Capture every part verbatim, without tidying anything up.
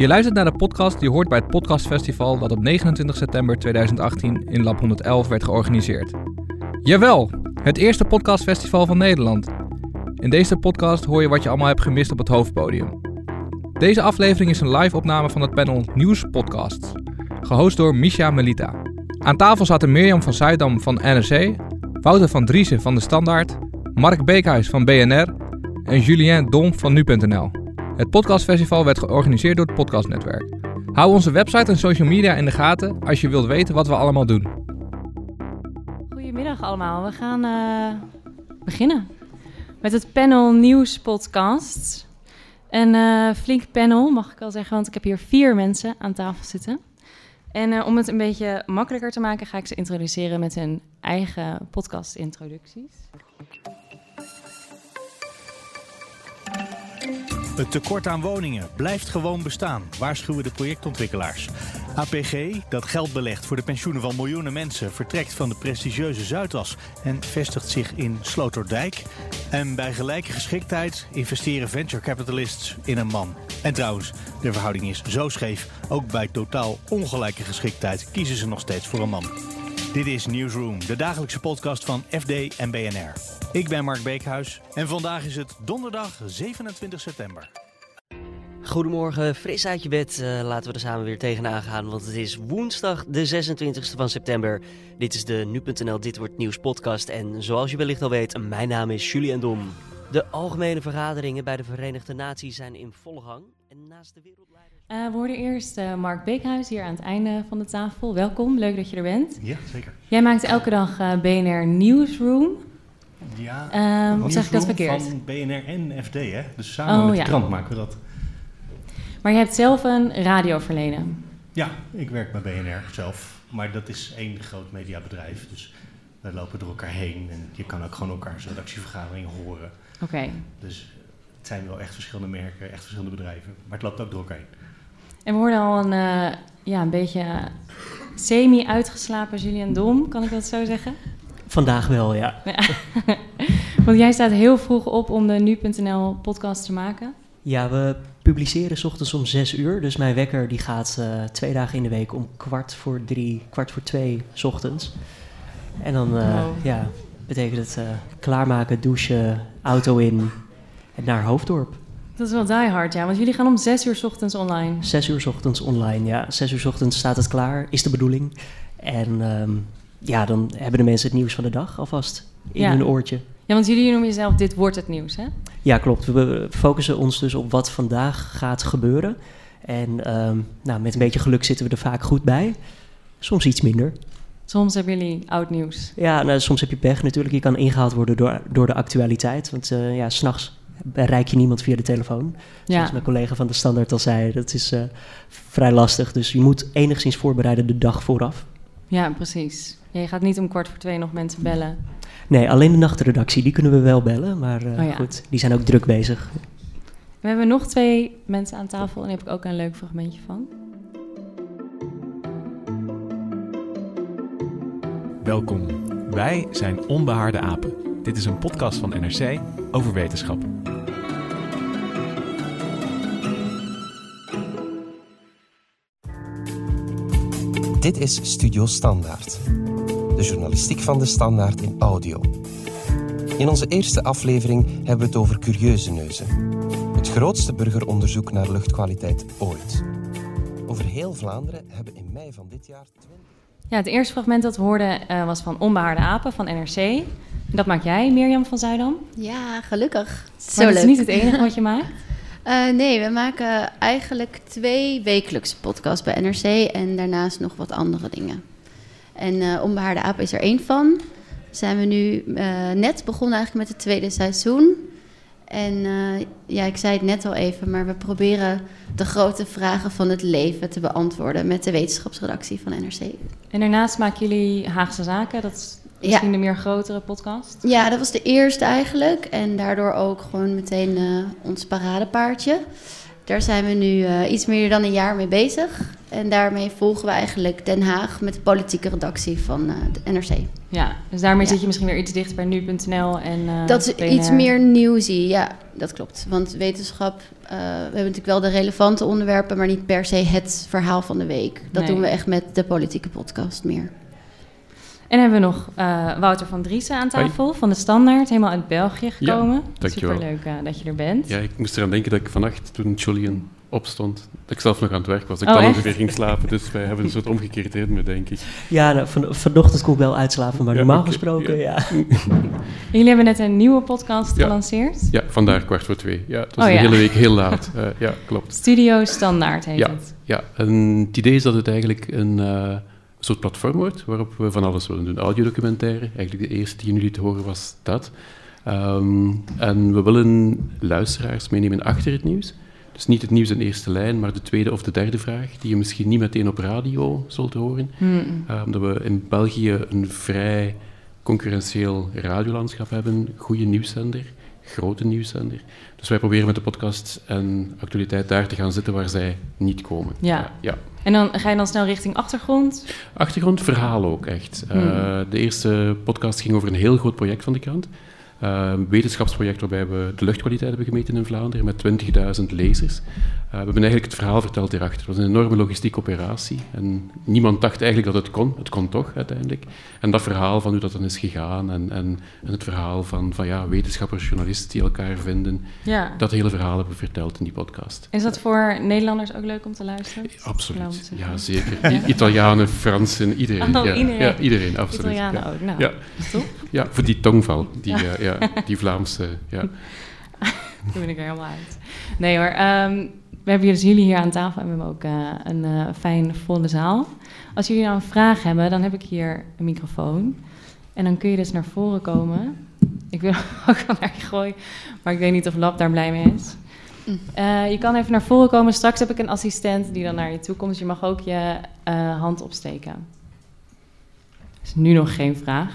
Je luistert naar de podcast die hoort bij het Podcast Festival dat op negenentwintig september tweeduizend achttien in Lab honderd elf werd georganiseerd. Jawel, het eerste Podcast Festival van Nederland. In deze podcast hoor je wat je allemaal hebt gemist op het hoofdpodium. Deze aflevering is een live opname van het panel Nieuwspodcasts, gehost door Misha Melita. Aan tafel zaten Mirjam van Zuidam van N R C, Wouter van Driessen van De Standaard, Mark Beekhuis van B N R en Julien Dom van Nu punt n l. Het podcastfestival werd georganiseerd door het podcastnetwerk. Hou onze website en social media in de gaten als je wilt weten wat we allemaal doen. Goedemiddag allemaal, we gaan uh, beginnen met het panel Nieuwspodcasts. Een uh, flink panel, mag ik al zeggen, want ik heb hier vier mensen aan tafel zitten. En uh, om het een beetje makkelijker te maken, ga ik ze introduceren met hun eigen podcast-introducties. Het tekort aan woningen blijft gewoon bestaan, waarschuwen de projectontwikkelaars. A P G, dat geld belegt voor de pensioenen van miljoenen mensen, vertrekt van de prestigieuze Zuidas en vestigt zich in Sloterdijk. En bij gelijke geschiktheid investeren venture capitalists in een man. En trouwens, de verhouding is zo scheef, ook bij totaal ongelijke geschiktheid kiezen ze nog steeds voor een man. Dit is Newsroom, de dagelijkse podcast van F D en B N R. Ik ben Mark Beekhuis en vandaag is het donderdag zevenentwintig september. Goedemorgen, fris uit je bed. Uh, laten we er samen weer tegenaan gaan, want het is woensdag de zesentwintigste van september. Dit is de Nu punt n l Dit Wordt Nieuws podcast en zoals je wellicht al weet, mijn naam is Julien Dom. De algemene vergaderingen bij de Verenigde Naties zijn in volle gang. En naast de wereldleider... uh, we hoorden eerst uh, Mark Beekhuis hier aan het einde van de tafel. Welkom, leuk dat je er bent. Ja, zeker. Jij maakt elke dag uh, B N R Newsroom. Ja, um, of zeg ik dat verkeerd? Van B N R en F D, hè? Dus samen oh, met de ja. krant maken we dat. Maar je hebt zelf een radioverleden. Ja, ik werk bij B N R zelf. Maar dat is één groot mediabedrijf. Dus wij lopen door elkaar heen. En je kan ook gewoon elkaars redactievergaderingen horen. Oké. Okay. Dus het zijn wel echt verschillende merken, echt verschillende bedrijven. Maar het loopt ook door elkaar heen. En we hoorden al een, uh, ja, een beetje semi-uitgeslapen Julien Dom, kan ik dat zo zeggen? Vandaag wel, ja. ja. Want jij staat heel vroeg op om de Nu punt n l podcast te maken. Ja, we publiceren 's ochtends om zes uur. Dus mijn wekker die gaat uh, twee dagen in de week om kwart voor drie, kwart voor twee 's ochtends. En dan uh, oh. ja, betekent het uh, klaarmaken, douchen, auto in en naar Hoofddorp. Dat is wel die hard, ja. Want jullie gaan om zes uur 's ochtends online. Zes uur 's ochtends online, ja. Zes uur 's ochtends staat het klaar, is de bedoeling. En... Um, Ja, dan hebben de mensen het nieuws van de dag alvast in ja. hun oortje. Ja, want jullie noemen jezelf Dit Wordt Het Nieuws, hè? Ja, klopt. We focussen ons dus op wat vandaag gaat gebeuren. En um, nou, met een beetje geluk zitten we er vaak goed bij. Soms iets minder. Soms hebben jullie oud nieuws. Ja, nou, soms heb je pech natuurlijk. Je kan ingehaald worden door, door de actualiteit. Want uh, ja, 's nachts bereik je niemand via de telefoon. Zoals ja. mijn collega van De Standaard al zei, dat is uh, vrij lastig. Dus je moet enigszins voorbereiden de dag vooraf. Ja, precies. Ja, je gaat niet om kwart voor twee nog mensen bellen. Nee, alleen de nachtredactie, die kunnen we wel bellen. Maar uh, oh ja. goed, die zijn ook druk bezig. We hebben nog twee mensen aan tafel en daar heb ik ook een leuk fragmentje van. Welkom, wij zijn Onbehaarde Apen. Dit is een podcast van N R C over wetenschap. Dit is Studio Standaard, de journalistiek van De Standaard in audio. In onze eerste aflevering hebben we het over Curieuzeneuzen. Het grootste burgeronderzoek naar luchtkwaliteit ooit. Over heel Vlaanderen hebben in mei van dit jaar... twintig... Ja, het eerste fragment dat we hoorden uh, was van Onbehaarde Apen van N R C. En dat maak jij, Mirjam van Zuidam. Ja, gelukkig. Zo maar dat is niet het enige wat je maakt. Uh, nee, we maken eigenlijk twee wekelijkse podcasts bij N R C en daarnaast nog wat andere dingen. En uh, Onbehaarde Apen is er één van. Zijn we nu uh, net begonnen eigenlijk met het tweede seizoen. En uh, ja, ik zei het net al even, maar we proberen de grote vragen van het leven te beantwoorden met de wetenschapsredactie van N R C. En daarnaast maken jullie Haagse Zaken, dat is... Misschien ja. de meer grotere podcast? Ja, dat was de eerste eigenlijk. En daardoor ook gewoon meteen uh, ons paradepaardje. Daar zijn we nu uh, iets meer dan een jaar mee bezig. En daarmee volgen we eigenlijk Den Haag met de politieke redactie van uh, de N R C. Ja, dus daarmee ja. zit je misschien weer iets dichter bij nu punt n l en uh, dat is B N R. Iets meer newsy, ja, dat klopt. Want wetenschap, uh, we hebben natuurlijk wel de relevante onderwerpen, maar niet per se het verhaal van de week. Dat nee. doen we echt met de politieke podcast meer. En hebben we nog uh, Wouter van Driessen aan tafel Hoi. Van De Standaard, helemaal uit België gekomen. Ja, dankjewel. Superleuk uh, dat je er bent. Ja, ik moest eraan denken dat ik vannacht toen Julien opstond, dat ik zelf nog aan het werk was. Dat ik oh, dan ongeveer ging slapen, dus wij hebben een soort omgekeerd ritme, denk ik. Ja, nou, van, vanochtend kon ik wel uitslapen, maar ja, normaal okay, gesproken, ja. ja. Jullie hebben net een nieuwe podcast ja. gelanceerd. Ja, vandaag kwart voor twee. Ja, het was oh, de ja. hele week heel laat. Uh, ja, klopt. Studio Standaard heet ja, het. Ja, en het idee is dat het eigenlijk een uh, soort platform wordt, waarop we van alles willen doen. Audiodocumentaire, eigenlijk de eerste die jullie te horen was dat. Um, en we willen luisteraars meenemen achter het nieuws. Dus niet het nieuws in eerste lijn, maar de tweede of de derde vraag, die je misschien niet meteen op radio zult horen. Mm-hmm. Uh, omdat we in België een vrij concurrentieel radiolandschap hebben. Goede nieuwszender, grote nieuwszender. Dus wij proberen met de podcast en actualiteit daar te gaan zitten waar zij niet komen. Ja. Uh, ja. En dan ga je dan snel richting achtergrond? Achtergrond, verhaal ook echt. Mm. Uh, de eerste podcast ging over een heel groot project van de krant. Uh, een wetenschapsproject waarbij we de luchtkwaliteit hebben gemeten in Vlaanderen met twintigduizend lezers. Uh, we hebben eigenlijk het verhaal verteld hierachter. Het was een enorme logistieke operatie en niemand dacht eigenlijk dat het kon. Het kon toch uiteindelijk. En dat verhaal van hoe dat dan is gegaan en, en, en het verhaal van, van ja, wetenschappers, journalisten die elkaar vinden. Ja. Dat hele verhaal hebben we verteld in die podcast. Is dat voor Nederlanders ook leuk om te luisteren? Absoluut. Ja, zeker. Ja. Italianen, Fransen, iedereen. Oh, ja. iedereen. Ja, iedereen, absoluut. Italianen ja. ook. Nou, ja. Toch? Ja, voor die tongval, die, ja. Uh, ja, die Vlaamse, ja. Toen ben ik er helemaal uit. Nee hoor, um, we hebben dus jullie hier aan tafel en we hebben ook uh, een uh, fijn volle zaal. Als jullie nou een vraag hebben, dan heb ik hier een microfoon. En dan kun je dus naar voren komen. Ik wil ook wel naar je gooien, maar ik weet niet of Lab daar blij mee is. Uh, je kan even naar voren komen. Straks heb ik een assistent die dan naar je toe komt. Dus je mag ook je uh, hand opsteken. Er is nu nog geen vraag.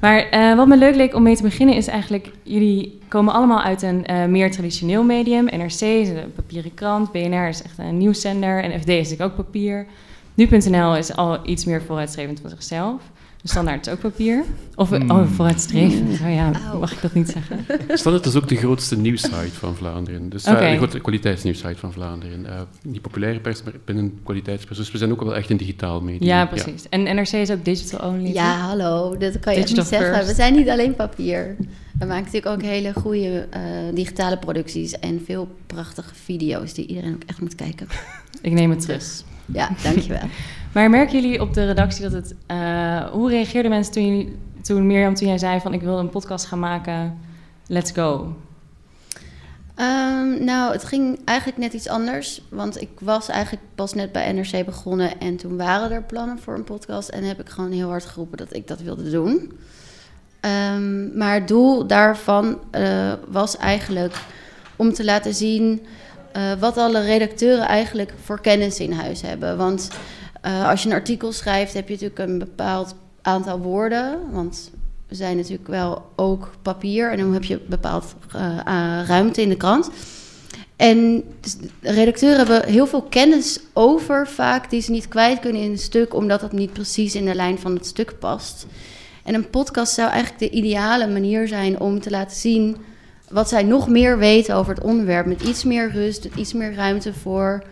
Maar uh, wat me leuk leek om mee te beginnen is eigenlijk... jullie komen allemaal uit een uh, meer traditioneel medium. N R C is een papieren krant, B N R is echt een nieuwszender... en F D is natuurlijk ook papier. nu punt n l is al iets meer vooruitstrevend van zichzelf. De Standaard is ook papier. Of mm. oh, vooruitstrevend, oh ja, mag ik dat niet zeggen. Standaard is ook de grootste nieuwssite van Vlaanderen. Dus okay. uh, de grootste kwaliteitsnieuwssite van Vlaanderen. Uh, niet populaire pers, maar binnen kwaliteitspers. Dus we zijn ook wel echt een digitaal medium. Ja, precies. Ja. En N R C is ook digital only. Ja, toch? Hallo, dat kan je echt niet zeggen. First. We zijn niet alleen papier. We maken natuurlijk ook hele goede uh, digitale producties... en veel prachtige video's die iedereen ook echt moet kijken. Ik neem het terug. Dus. Ja, dankjewel. Maar merken jullie op de redactie dat het... Uh, hoe reageerden mensen toen, jullie, toen Mirjam, toen jij zei van... ik wil een podcast gaan maken, let's go? Um, nou, het ging eigenlijk net iets anders. Want ik was eigenlijk pas net bij N R C begonnen... en toen waren er plannen voor een podcast... en heb ik gewoon heel hard geroepen dat ik dat wilde doen. Um, maar het doel daarvan uh, was eigenlijk om te laten zien... Uh, wat alle redacteuren eigenlijk voor kennis in huis hebben. Want uh, als je een artikel schrijft, heb je natuurlijk een bepaald aantal woorden. Want we zijn natuurlijk wel ook papier en dan heb je een bepaald uh, uh, ruimte in de krant. En dus redacteuren hebben heel veel kennis over vaak die ze niet kwijt kunnen in een stuk... omdat dat niet precies in de lijn van het stuk past. En een podcast zou eigenlijk de ideale manier zijn om te laten zien... wat zij nog meer weten over het onderwerp... met iets meer rust, met iets meer ruimte voor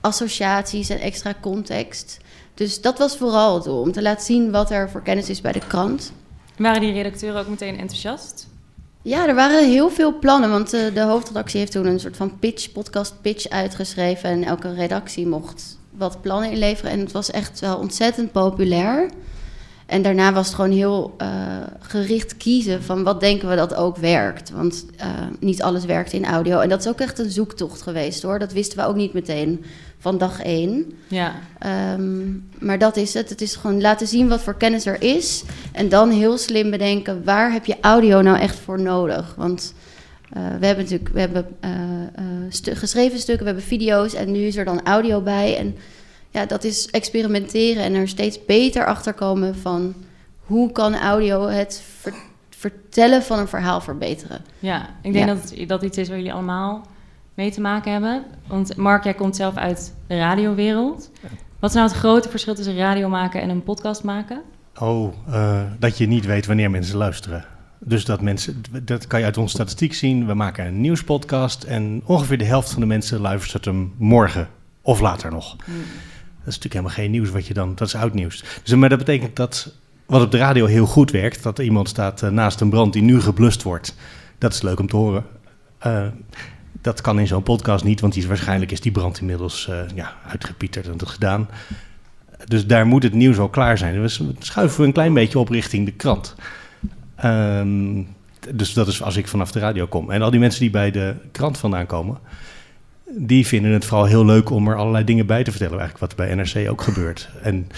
associaties en extra context. Dus dat was vooral het doel, om te laten zien wat er voor kennis is bij de krant. Waren die redacteuren ook meteen enthousiast? Ja, er waren heel veel plannen, want de, de hoofdredactie heeft toen een soort van pitch, podcast pitch uitgeschreven... en elke redactie mocht wat plannen inleveren en het was echt wel ontzettend populair... En daarna was het gewoon heel uh, gericht kiezen van wat denken we dat ook werkt. Want uh, niet alles werkt in audio. En dat is ook echt een zoektocht geweest hoor. Dat wisten we ook niet meteen van dag één. Ja. Um, maar dat is het. Het is gewoon laten zien wat voor kennis er is. En dan heel slim bedenken waar heb je audio nou echt voor nodig. Want uh, we hebben natuurlijk we hebben, uh, uh, stu- geschreven stukken, we hebben video's en nu is er dan audio bij en... Ja, dat is experimenteren en er steeds beter achter komen van... hoe kan audio het ver- vertellen van een verhaal verbeteren? Ja, ik denk ja. dat dat iets is waar jullie allemaal mee te maken hebben. Want Mark, jij komt zelf uit de radiowereld. Wat is nou het grote verschil tussen radio maken en een podcast maken? Oh, uh, dat je niet weet wanneer mensen luisteren. Dus dat mensen, dat kan je uit onze statistiek zien. We maken een nieuwspodcast en ongeveer de helft van de mensen luistert hem morgen of later nog. Mm. Dat is natuurlijk helemaal geen nieuws wat je dan... Dat is oud nieuws. Dus, maar dat betekent dat wat op de radio heel goed werkt... dat er iemand staat uh, naast een brand die nu geblust wordt. Dat is leuk om te horen. Uh, dat kan in zo'n podcast niet, want die is, waarschijnlijk is die brand inmiddels uh, ja, uitgepieterd en dat gedaan. Dus daar moet het nieuws al klaar zijn. Dus we schuiven een klein beetje op richting de krant. Uh, dus dat is als ik vanaf de radio kom. En al die mensen die bij de krant vandaan komen... die vinden het vooral heel leuk om er allerlei dingen bij te vertellen. Eigenlijk wat bij N R C ook gebeurt. En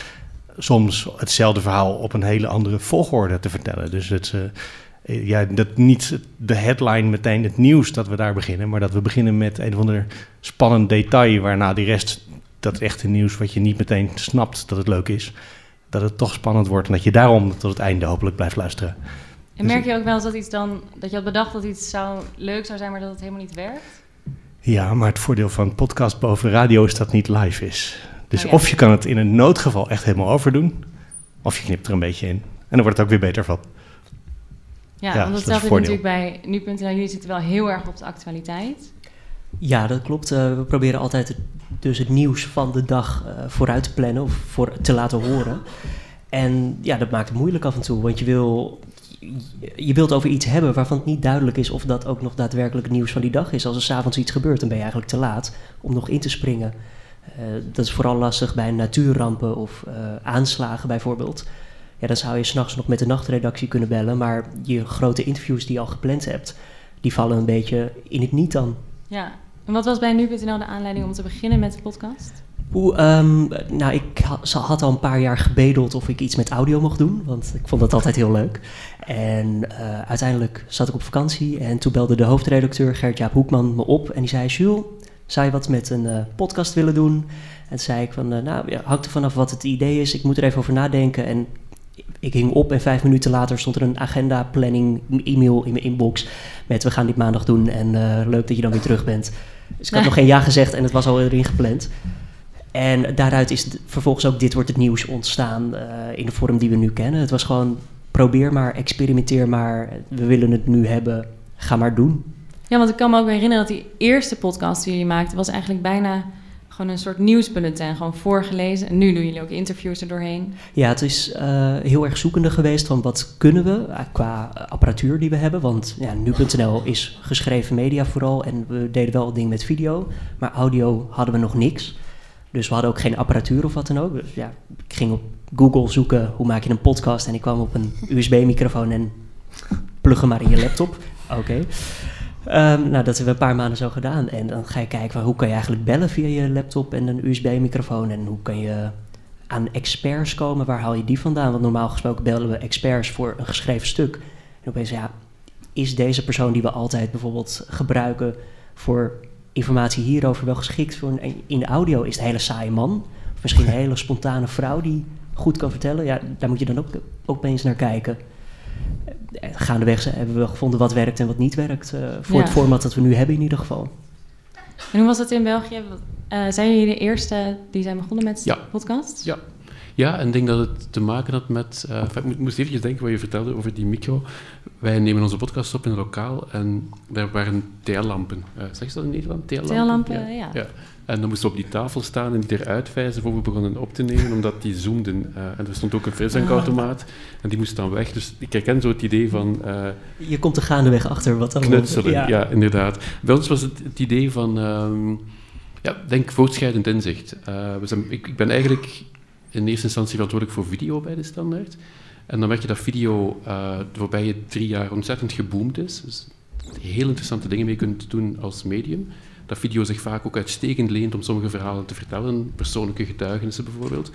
soms hetzelfde verhaal op een hele andere volgorde te vertellen. Dus het, uh, ja, dat niet de headline meteen het nieuws dat we daar beginnen... maar dat we beginnen met een of ander spannend detail... waarna die rest, dat echte nieuws wat je niet meteen snapt dat het leuk is... dat het toch spannend wordt en dat je daarom tot het einde hopelijk blijft luisteren. En merk je ook wel eens dat, iets dan, dat je had bedacht dat iets zou, leuk zou zijn... maar dat het helemaal niet werkt? Ja, maar het voordeel van podcast boven radio is dat het niet live is. Dus oh ja. Of je kan het in een noodgeval echt helemaal overdoen... of je knipt er een beetje in. En dan wordt het ook weer beter van. Ja, ja, omdat zelf natuurlijk bij nu punt n l... jullie zitten wel heel erg op de actualiteit. Ja, dat klopt. Uh, we proberen altijd het, dus het nieuws van de dag uh, vooruit te plannen... of voor, te laten horen. En ja, dat maakt het moeilijk af en toe, want je wil... Je wilt over iets hebben waarvan het niet duidelijk is... of dat ook nog daadwerkelijk het nieuws van die dag is. Als er 's avonds iets gebeurt, dan ben je eigenlijk te laat om nog in te springen. Uh, dat is vooral lastig bij natuurrampen of uh, aanslagen bijvoorbeeld. Ja, dan zou je 's nachts nog met de nachtredactie kunnen bellen... maar je grote interviews die je al gepland hebt... die vallen een beetje in het niet dan. Ja, en wat was bij nu punt n l de aanleiding om te beginnen met de podcast? Oeh, um, nou, ik had al een paar jaar gebedeld of ik iets met audio mocht doen, want ik vond dat altijd heel leuk. En uh, uiteindelijk zat ik op vakantie en toen belde de hoofdredacteur Gerrit-Jaap Hoekman me op en die zei, Jules, zou je wat met een uh, podcast willen doen? En toen zei ik van, uh, nou, ja, hangt er vanaf wat het idee is, ik moet er even over nadenken. En ik hing op en vijf minuten later stond er een agenda planning e-mail in mijn inbox met, we gaan dit maandag doen en uh, leuk dat je dan weer terug bent. Dus ik had nee. nog geen ja gezegd en het was al erin gepland. En daaruit is het, vervolgens ook dit wordt het nieuws ontstaan uh, in de vorm die we nu kennen. Het was gewoon probeer maar, experimenteer maar, we willen het nu hebben, ga maar doen. Ja, want ik kan me ook herinneren dat die eerste podcast die jullie maakten... was eigenlijk bijna gewoon een soort nieuwsbulletin, gewoon voorgelezen. En nu doen jullie ook interviews er doorheen. Ja, het is uh, heel erg zoekende geweest van wat kunnen we uh, qua apparatuur die we hebben. Want ja, nu punt n l is geschreven media vooral en we deden wel een ding met video. Maar audio hadden we nog niks. Dus we hadden ook geen apparatuur of wat dan ook. Dus ja, ik ging op Google zoeken, hoe maak je een podcast? En ik kwam op een U S B-microfoon en plug hem maar in je laptop. Oké. Okay. Um, nou, dat hebben we een paar maanden zo gedaan. En dan ga je kijken, van, hoe kan je eigenlijk bellen via je laptop en een U S B-microfoon? En hoe kan je aan experts komen? Waar haal je die vandaan? Want normaal gesproken bellen we experts voor een geschreven stuk. En opeens, ja, is deze persoon die we altijd bijvoorbeeld gebruiken voor... informatie hierover wel geschikt voor een, in de audio is het een hele saaie man. Of misschien een hele spontane vrouw die goed kan vertellen. Ja, daar moet je dan ook opeens naar kijken. Gaandeweg hebben we gevonden wat werkt en wat niet werkt. Uh, voor ja. het format dat we nu hebben in ieder geval. En hoe was dat in België? Uh, zijn jullie de eerste die zijn begonnen met ja. podcasts? Ja. Ja, en ik denk dat het te maken had met... Uh, ik moest eventjes denken wat je vertelde over die micro. Wij nemen onze podcast op in een lokaal en daar waren theelampen. Uh, zeg je dat in Nederland? Theelampen, ja. ja. ja. En dan moesten we op die tafel staan en die eruit vijzen voor we begonnen op te nemen, omdat die zoomden. Uh, en er stond ook een frisdrankautomaat en die moest dan weg. Dus ik herken zo het idee van... Uh, je komt er gaandeweg achter wat dan... Knutselen, ja. ja, inderdaad. Bij ons was het het idee van... Um, ja, denk voortschrijdend inzicht. Uh, we zijn, ik, ik ben eigenlijk... in eerste instantie verantwoordelijk voor video bij De Standaard. En dan merk je dat video uh, de voorbije drie jaar ontzettend geboomd is. Dus heel interessante dingen mee kunt doen als medium. Dat video zich vaak ook uitstekend leent om sommige verhalen te vertellen. Persoonlijke getuigenissen bijvoorbeeld.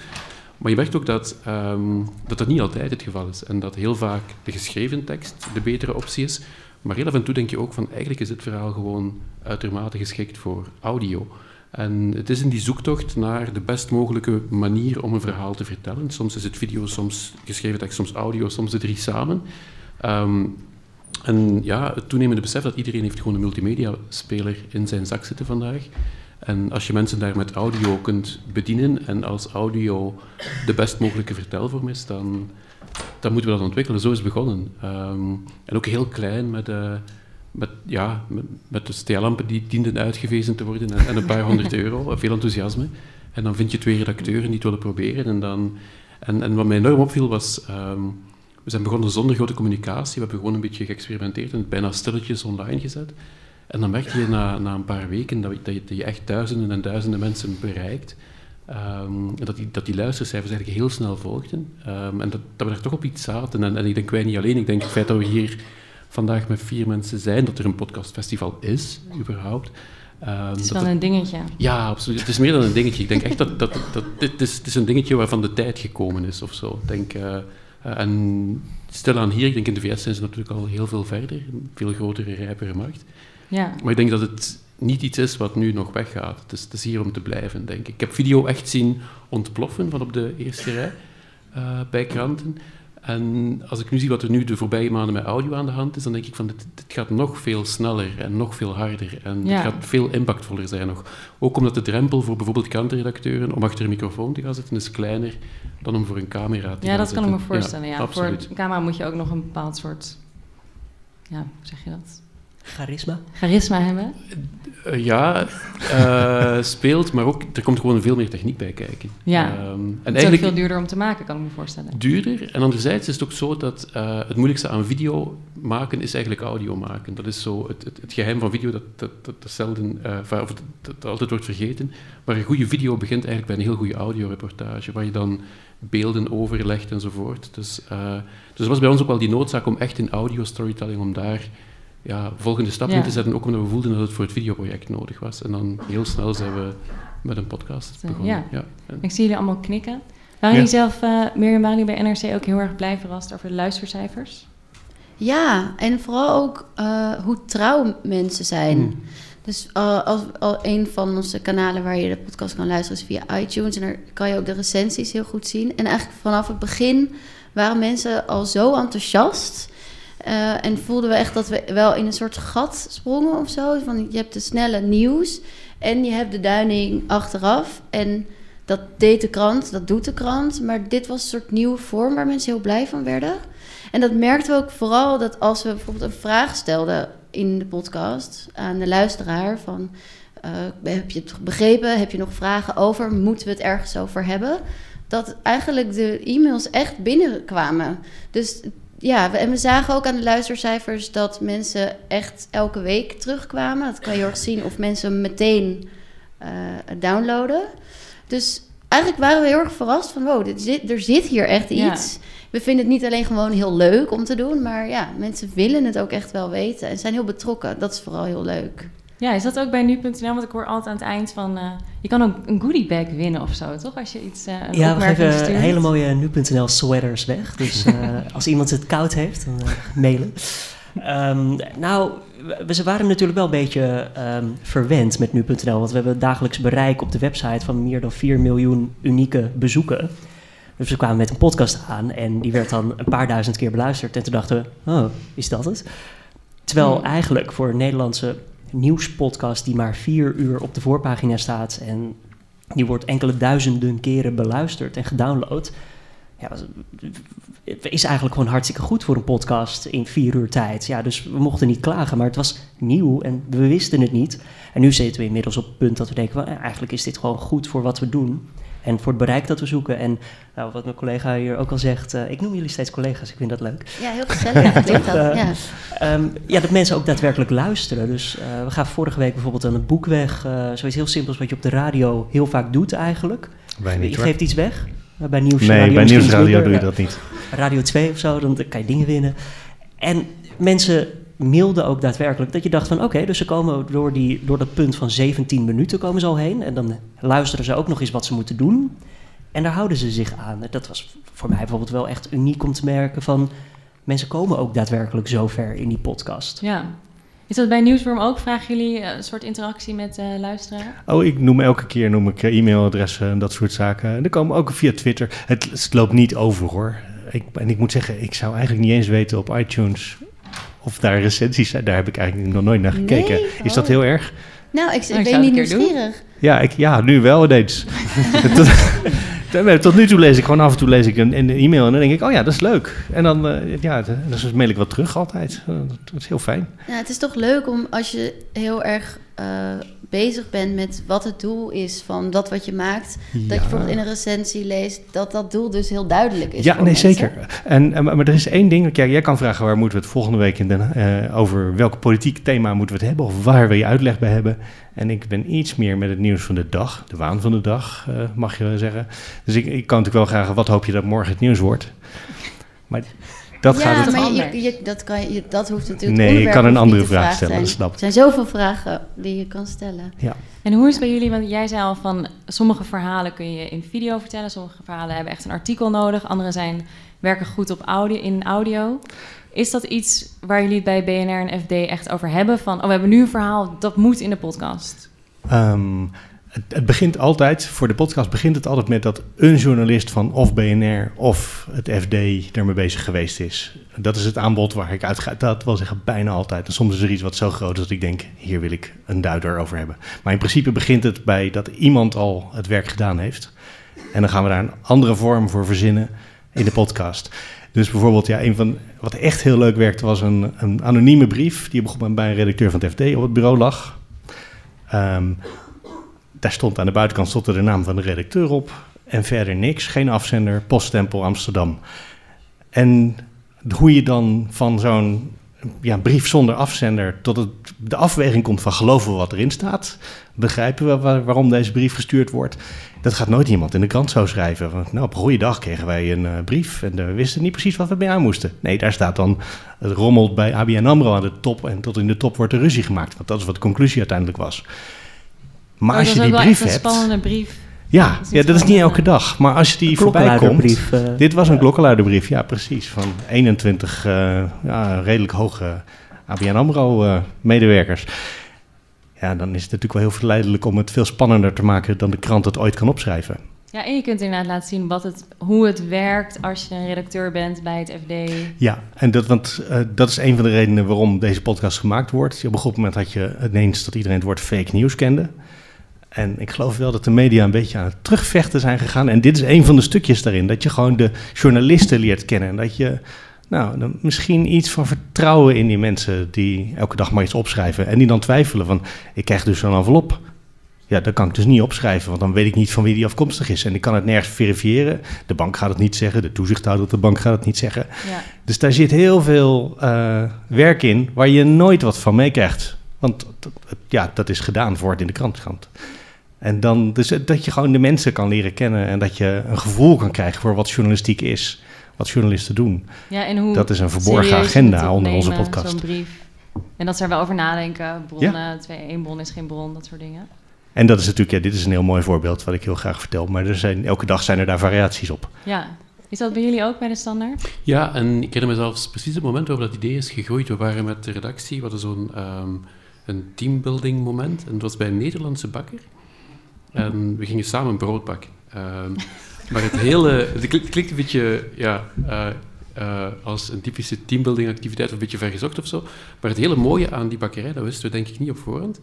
Maar je merkt ook dat, um, dat dat niet altijd het geval is. En dat heel vaak de geschreven tekst de betere optie is. Maar heel af en toe denk je ook van eigenlijk is dit verhaal gewoon uitermate geschikt voor audio. En het is in die zoektocht naar de best mogelijke manier om een verhaal te vertellen. Soms is het video, soms geschreven tekst, soms audio, soms de drie samen. Um, En ja, het toenemende besef dat iedereen heeft gewoon een multimedia-speler in zijn zak zitten vandaag. En als je mensen daar met audio kunt bedienen en als audio de best mogelijke vertelvorm is, dan, dan moeten we dat ontwikkelen. Zo is het begonnen. Um, en ook heel klein met... Uh, Met, ja, met, met de stealampen die dienden uitgewezen te worden en, en een paar honderd euro, veel enthousiasme. En dan vind je twee redacteuren die het willen proberen. En, dan, en, en wat mij enorm opviel was, um, we zijn begonnen zonder grote communicatie, we hebben gewoon een beetje geëxperimenteerd en bijna stilletjes online gezet. En dan merk je na, na een paar weken dat, dat, je, dat je echt duizenden en duizenden mensen bereikt. Um, en dat die, dat die luistercijfers eigenlijk heel snel volgden. Um, en dat, dat we daar toch op iets zaten. En, en ik denk, wij niet alleen, ik denk het feit dat we hier... vandaag met vier mensen zijn, dat er een podcastfestival is, überhaupt. Um, het is wel dat het, een dingetje. Ja, absoluut. Het is meer dan een dingetje. Ik denk echt dat, dat, dat dit is, het is een dingetje waarvan de tijd gekomen is of zo. Ik denk, uh, uh, en stilaan hier, ik denk in de V S zijn ze natuurlijk al heel veel verder, een veel grotere, rijpere markt. Ja. Maar ik denk dat het niet iets is wat nu nog weggaat. Het is, het is hier om te blijven, denk ik. Ik heb video echt zien ontploffen van op de eerste rij uh, bij kranten. En als ik nu zie wat er nu de voorbije maanden met audio aan de hand is, dan denk ik van dit, dit gaat nog veel sneller en nog veel harder en ja. Het gaat veel impactvoller zijn nog. Ook omdat de drempel voor bijvoorbeeld krantenredacteuren om achter een microfoon te gaan zitten is kleiner dan om voor een camera te ja, gaan zitten. Ja, dat kan ik me voorstellen. Ja, ja. Voor een camera moet je ook nog een bepaald soort, ja, hoe zeg je dat? Charisma. Charisma hebben? Ja, uh, speelt, maar ook, er komt gewoon veel meer techniek bij kijken. Ja, um, en het is ook veel duurder om te maken, kan ik me voorstellen. Duurder, en anderzijds is het ook zo dat uh, het moeilijkste aan video maken is eigenlijk audio maken. Dat is zo, het, het, het geheim van video, dat, dat, dat, dat, zelden, uh, of dat, dat altijd wordt vergeten, maar een goede video begint eigenlijk bij een heel goede audioreportage, waar je dan beelden overlegt enzovoort. Dus, uh, dus er was bij ons ook wel die noodzaak om echt in audio storytelling, om daar... ja, volgende stap in ja. te zetten, ook omdat we voelden dat het voor het videoproject nodig was. En dan heel snel zijn we met een podcast begonnen. Ja. Ja. Ik zie jullie allemaal knikken. Waren jullie ja. zelf, uh, Mirjam, waren jullie bij N R C ook heel erg blij verrast over de luistercijfers? Ja, en vooral ook uh, hoe trouw mensen zijn. Hmm. Dus uh, als, al een van onze kanalen waar je de podcast kan luisteren is via iTunes. En daar kan je ook de recensies heel goed zien. En eigenlijk vanaf het begin waren mensen al zo enthousiast... Uh, en voelden we echt dat we wel in een soort gat sprongen of zo. Van, je hebt de snelle nieuws en je hebt de duiding achteraf. En dat deed de krant, dat doet de krant. Maar dit was een soort nieuwe vorm waar mensen heel blij van werden. En dat merkten we ook vooral dat als we bijvoorbeeld een vraag stelden in de podcast aan de luisteraar. Van, uh, heb je het begrepen? Heb je nog vragen over? Moeten we het ergens over hebben? Dat eigenlijk de e-mails echt binnenkwamen. Dus... ja, en we zagen ook aan de luistercijfers dat mensen echt elke week terugkwamen. Dat kan je ook zien of mensen meteen uh, downloaden. Dus eigenlijk waren we heel erg verrast van... wow, dit zit, er zit hier echt iets. Ja. We vinden het niet alleen gewoon heel leuk om te doen... maar ja, mensen willen het ook echt wel weten en zijn heel betrokken. Dat is vooral heel leuk. Ja, is dat ook bij nu punt n l? Want ik hoor altijd aan het eind van... Uh, je kan ook een goodiebag winnen of zo, toch? Als je iets uh, een ja, opmerking stuurt. Ja, we geven hele mooie nu punt n l sweaters weg. Dus uh, als iemand het koud heeft, dan uh, mailen. Um, nou, we waren natuurlijk wel een beetje um, verwend met nu punt n l. Want we hebben dagelijks bereik op de website van meer dan vier miljoen unieke bezoeken. Dus we kwamen met een podcast aan en die werd dan een paar duizend keer beluisterd. En toen dachten we, oh, is dat het? Terwijl eigenlijk voor een Nederlandse... nieuwspodcast die maar vier uur op de voorpagina staat... en die wordt enkele duizenden keren beluisterd en gedownload... ja, is eigenlijk gewoon hartstikke goed voor een podcast in vier uur tijd. Ja, dus we mochten niet klagen, maar het was nieuw en we wisten het niet. En nu zitten we inmiddels op het punt dat we denken... well, eigenlijk is dit gewoon goed voor wat we doen... en voor het bereik dat we zoeken. En nou, wat mijn collega hier ook al zegt... Uh, ik noem jullie steeds collega's, ik vind dat leuk. Ja, heel gezellig. ja, dat, uh, ja. Um, ja, dat mensen ook daadwerkelijk luisteren. Dus uh, we gaven vorige week bijvoorbeeld aan het boek weg. Uh, zoiets heel simpels wat je op de radio heel vaak doet eigenlijk. Wij niet, je geeft iets weg. Uh, bij Nieuwsradio nee, bij Nieuwsradio doe je dat niet. Uh, Radio twee of zo, dan kan je dingen winnen. En mensen... mailde ook daadwerkelijk dat je dacht van... oké, okay, dus ze komen door, die, door dat punt van zeventien minuten komen ze al heen... en dan luisteren ze ook nog eens wat ze moeten doen... en daar houden ze zich aan. Dat was voor mij bijvoorbeeld wel echt uniek om te merken van... mensen komen ook daadwerkelijk zo ver in die podcast. Ja. Is dat bij Newsroom ook? Vragen jullie een soort interactie met uh, luisteraar? Oh, ik noem elke keer noem ik e-mailadressen en dat soort zaken. En er komen ook via Twitter. Het, het loopt niet over, hoor. Ik, en ik moet zeggen, ik zou eigenlijk niet eens weten op iTunes... of daar recensies zijn. Daar heb ik eigenlijk nog nooit naar gekeken. Nee, oh. Is dat heel erg? Nou, ik, nou, ik, ik ben niet nieuwsgierig. Ja, ik, ja, nu wel ineens. tot, tot nu toe lees ik gewoon af en toe lees ik een, een e-mail en dan denk ik, oh ja, dat is leuk. En dan, uh, ja, dan mail ik wat terug altijd. Uh, dat is heel fijn. Ja, het is toch leuk om als je heel erg uh, bezig bent met wat het doel is van dat wat je maakt. Ja. Dat je bijvoorbeeld in een recensie leest, dat dat doel dus heel duidelijk is. Ja, nee, mensen. Zeker. En, en, maar er is één ding, jij, jij kan vragen waar moeten we het volgende week in Den, uh, over welk politiek thema moeten we het hebben of waar wil je uitleg bij hebben. En ik ben iets meer met het nieuws van de dag, de waan van de dag, uh, mag je wel zeggen. Dus ik, ik kan natuurlijk wel graag, wat hoop je dat morgen het nieuws wordt? Maar dat ja, gaat het maar je, je, dat, kan, je, dat hoeft natuurlijk nee, je kan een andere vraag, vraag stellen, dat snap ik. Er zijn zoveel vragen die je kan stellen. Ja. En hoe is het bij jullie, want jij zei al van, sommige verhalen kun je in video vertellen, sommige verhalen hebben echt een artikel nodig, andere zijn, werken goed op audio, in audio. Is dat iets waar jullie het bij B N R en F D echt over hebben? Van, oh, we hebben nu een verhaal, dat moet in de podcast. Um, het, het begint altijd, voor de podcast begint het altijd met dat een journalist van of B N R of het F D ermee bezig geweest is. Dat is het aanbod waar ik uit ga. Dat wil zeggen bijna altijd. En soms is er iets wat zo groot is dat ik denk, hier wil ik een duider over hebben. Maar in principe begint het bij dat iemand al het werk gedaan heeft. En dan gaan we daar een andere vorm voor verzinnen in de podcast. Dus bijvoorbeeld, ja, een van wat echt heel leuk werkte was een, een anonieme brief die begon bij een redacteur van het F D op het bureau lag. Um, daar stond aan de buitenkant stond er de naam van de redacteur op en verder niks, geen afzender, poststempel Amsterdam. En hoe je dan van zo'n ja, brief zonder afzender tot het, de afweging komt van geloven we wat erin staat, begrijpen we waar, waarom deze brief gestuurd wordt. Dat gaat nooit iemand in de krant zo schrijven. Want, nou, op een goede dag kregen wij een uh, brief en uh, we wisten niet precies wat we mee aan moesten. Nee, daar staat dan, het rommelt bij A B N AMRO aan de top en tot in de top wordt er ruzie gemaakt. Want dat is wat de conclusie uiteindelijk was. Maar oh, als je die brief hebt... een spannende brief. Ja, dat is, ja, dat is niet elke dag. Maar als je die voorbij komt... Uh, dit was een uh, klokkenluiderbrief, ja precies. Van eenentwintig uh, ja, redelijk hoge A B N AMRO uh, medewerkers. Ja, dan is het natuurlijk wel heel verleidelijk om het veel spannender te maken dan de krant het ooit kan opschrijven. Ja, en je kunt inderdaad laten zien wat het, hoe het werkt als je een redacteur bent bij het F D. Ja, en dat, want uh, dat is een van de redenen waarom deze podcast gemaakt wordt. Op een goed moment had je ineens dat iedereen het woord fake news kende. En ik geloof wel dat de media een beetje aan het terugvechten zijn gegaan. En dit is een van de stukjes daarin, dat je gewoon de journalisten leert kennen. En dat je... Nou, dan misschien iets van vertrouwen in die mensen die elke dag maar iets opschrijven. En die dan twijfelen van, ik krijg dus zo'n envelop. Ja, dat kan ik dus niet opschrijven, want dan weet ik niet van wie die afkomstig is. En ik kan het nergens verifiëren. De bank gaat het niet zeggen, de toezichthouder op de bank gaat het niet zeggen. Ja. Dus daar zit heel veel uh, werk in waar je nooit wat van meekrijgt. Want ja, dat is gedaan voor het in de krant. En dan dus dat je gewoon de mensen kan leren kennen en dat je een gevoel kan krijgen voor wat journalistiek is. Wat journalisten doen. Ja, en hoe dat is een verborgen agenda onder onze podcast. Zo'n brief. En dat ze er wel over nadenken. Bronnen, ja. twee, één bron is geen bron, dat soort dingen. En dat is natuurlijk, ja, dit is een heel mooi voorbeeld wat ik heel graag vertel. Maar er zijn, elke dag zijn er daar variaties op. Ja, is dat bij jullie ook bij de Standaard? Ja, en ik herinner me zelfs precies het moment waarop dat idee is gegroeid. We waren met de redactie, we hadden zo'n um, een teambuilding moment. En dat was bij een Nederlandse bakker. En we gingen samen brood bakken. Um, Maar het hele, het klinkt een beetje ja, uh, uh, als een typische teambuilding-activiteit, of een beetje vergezocht of zo. Maar het hele mooie aan die bakkerij, dat wisten we denk ik niet op voorhand,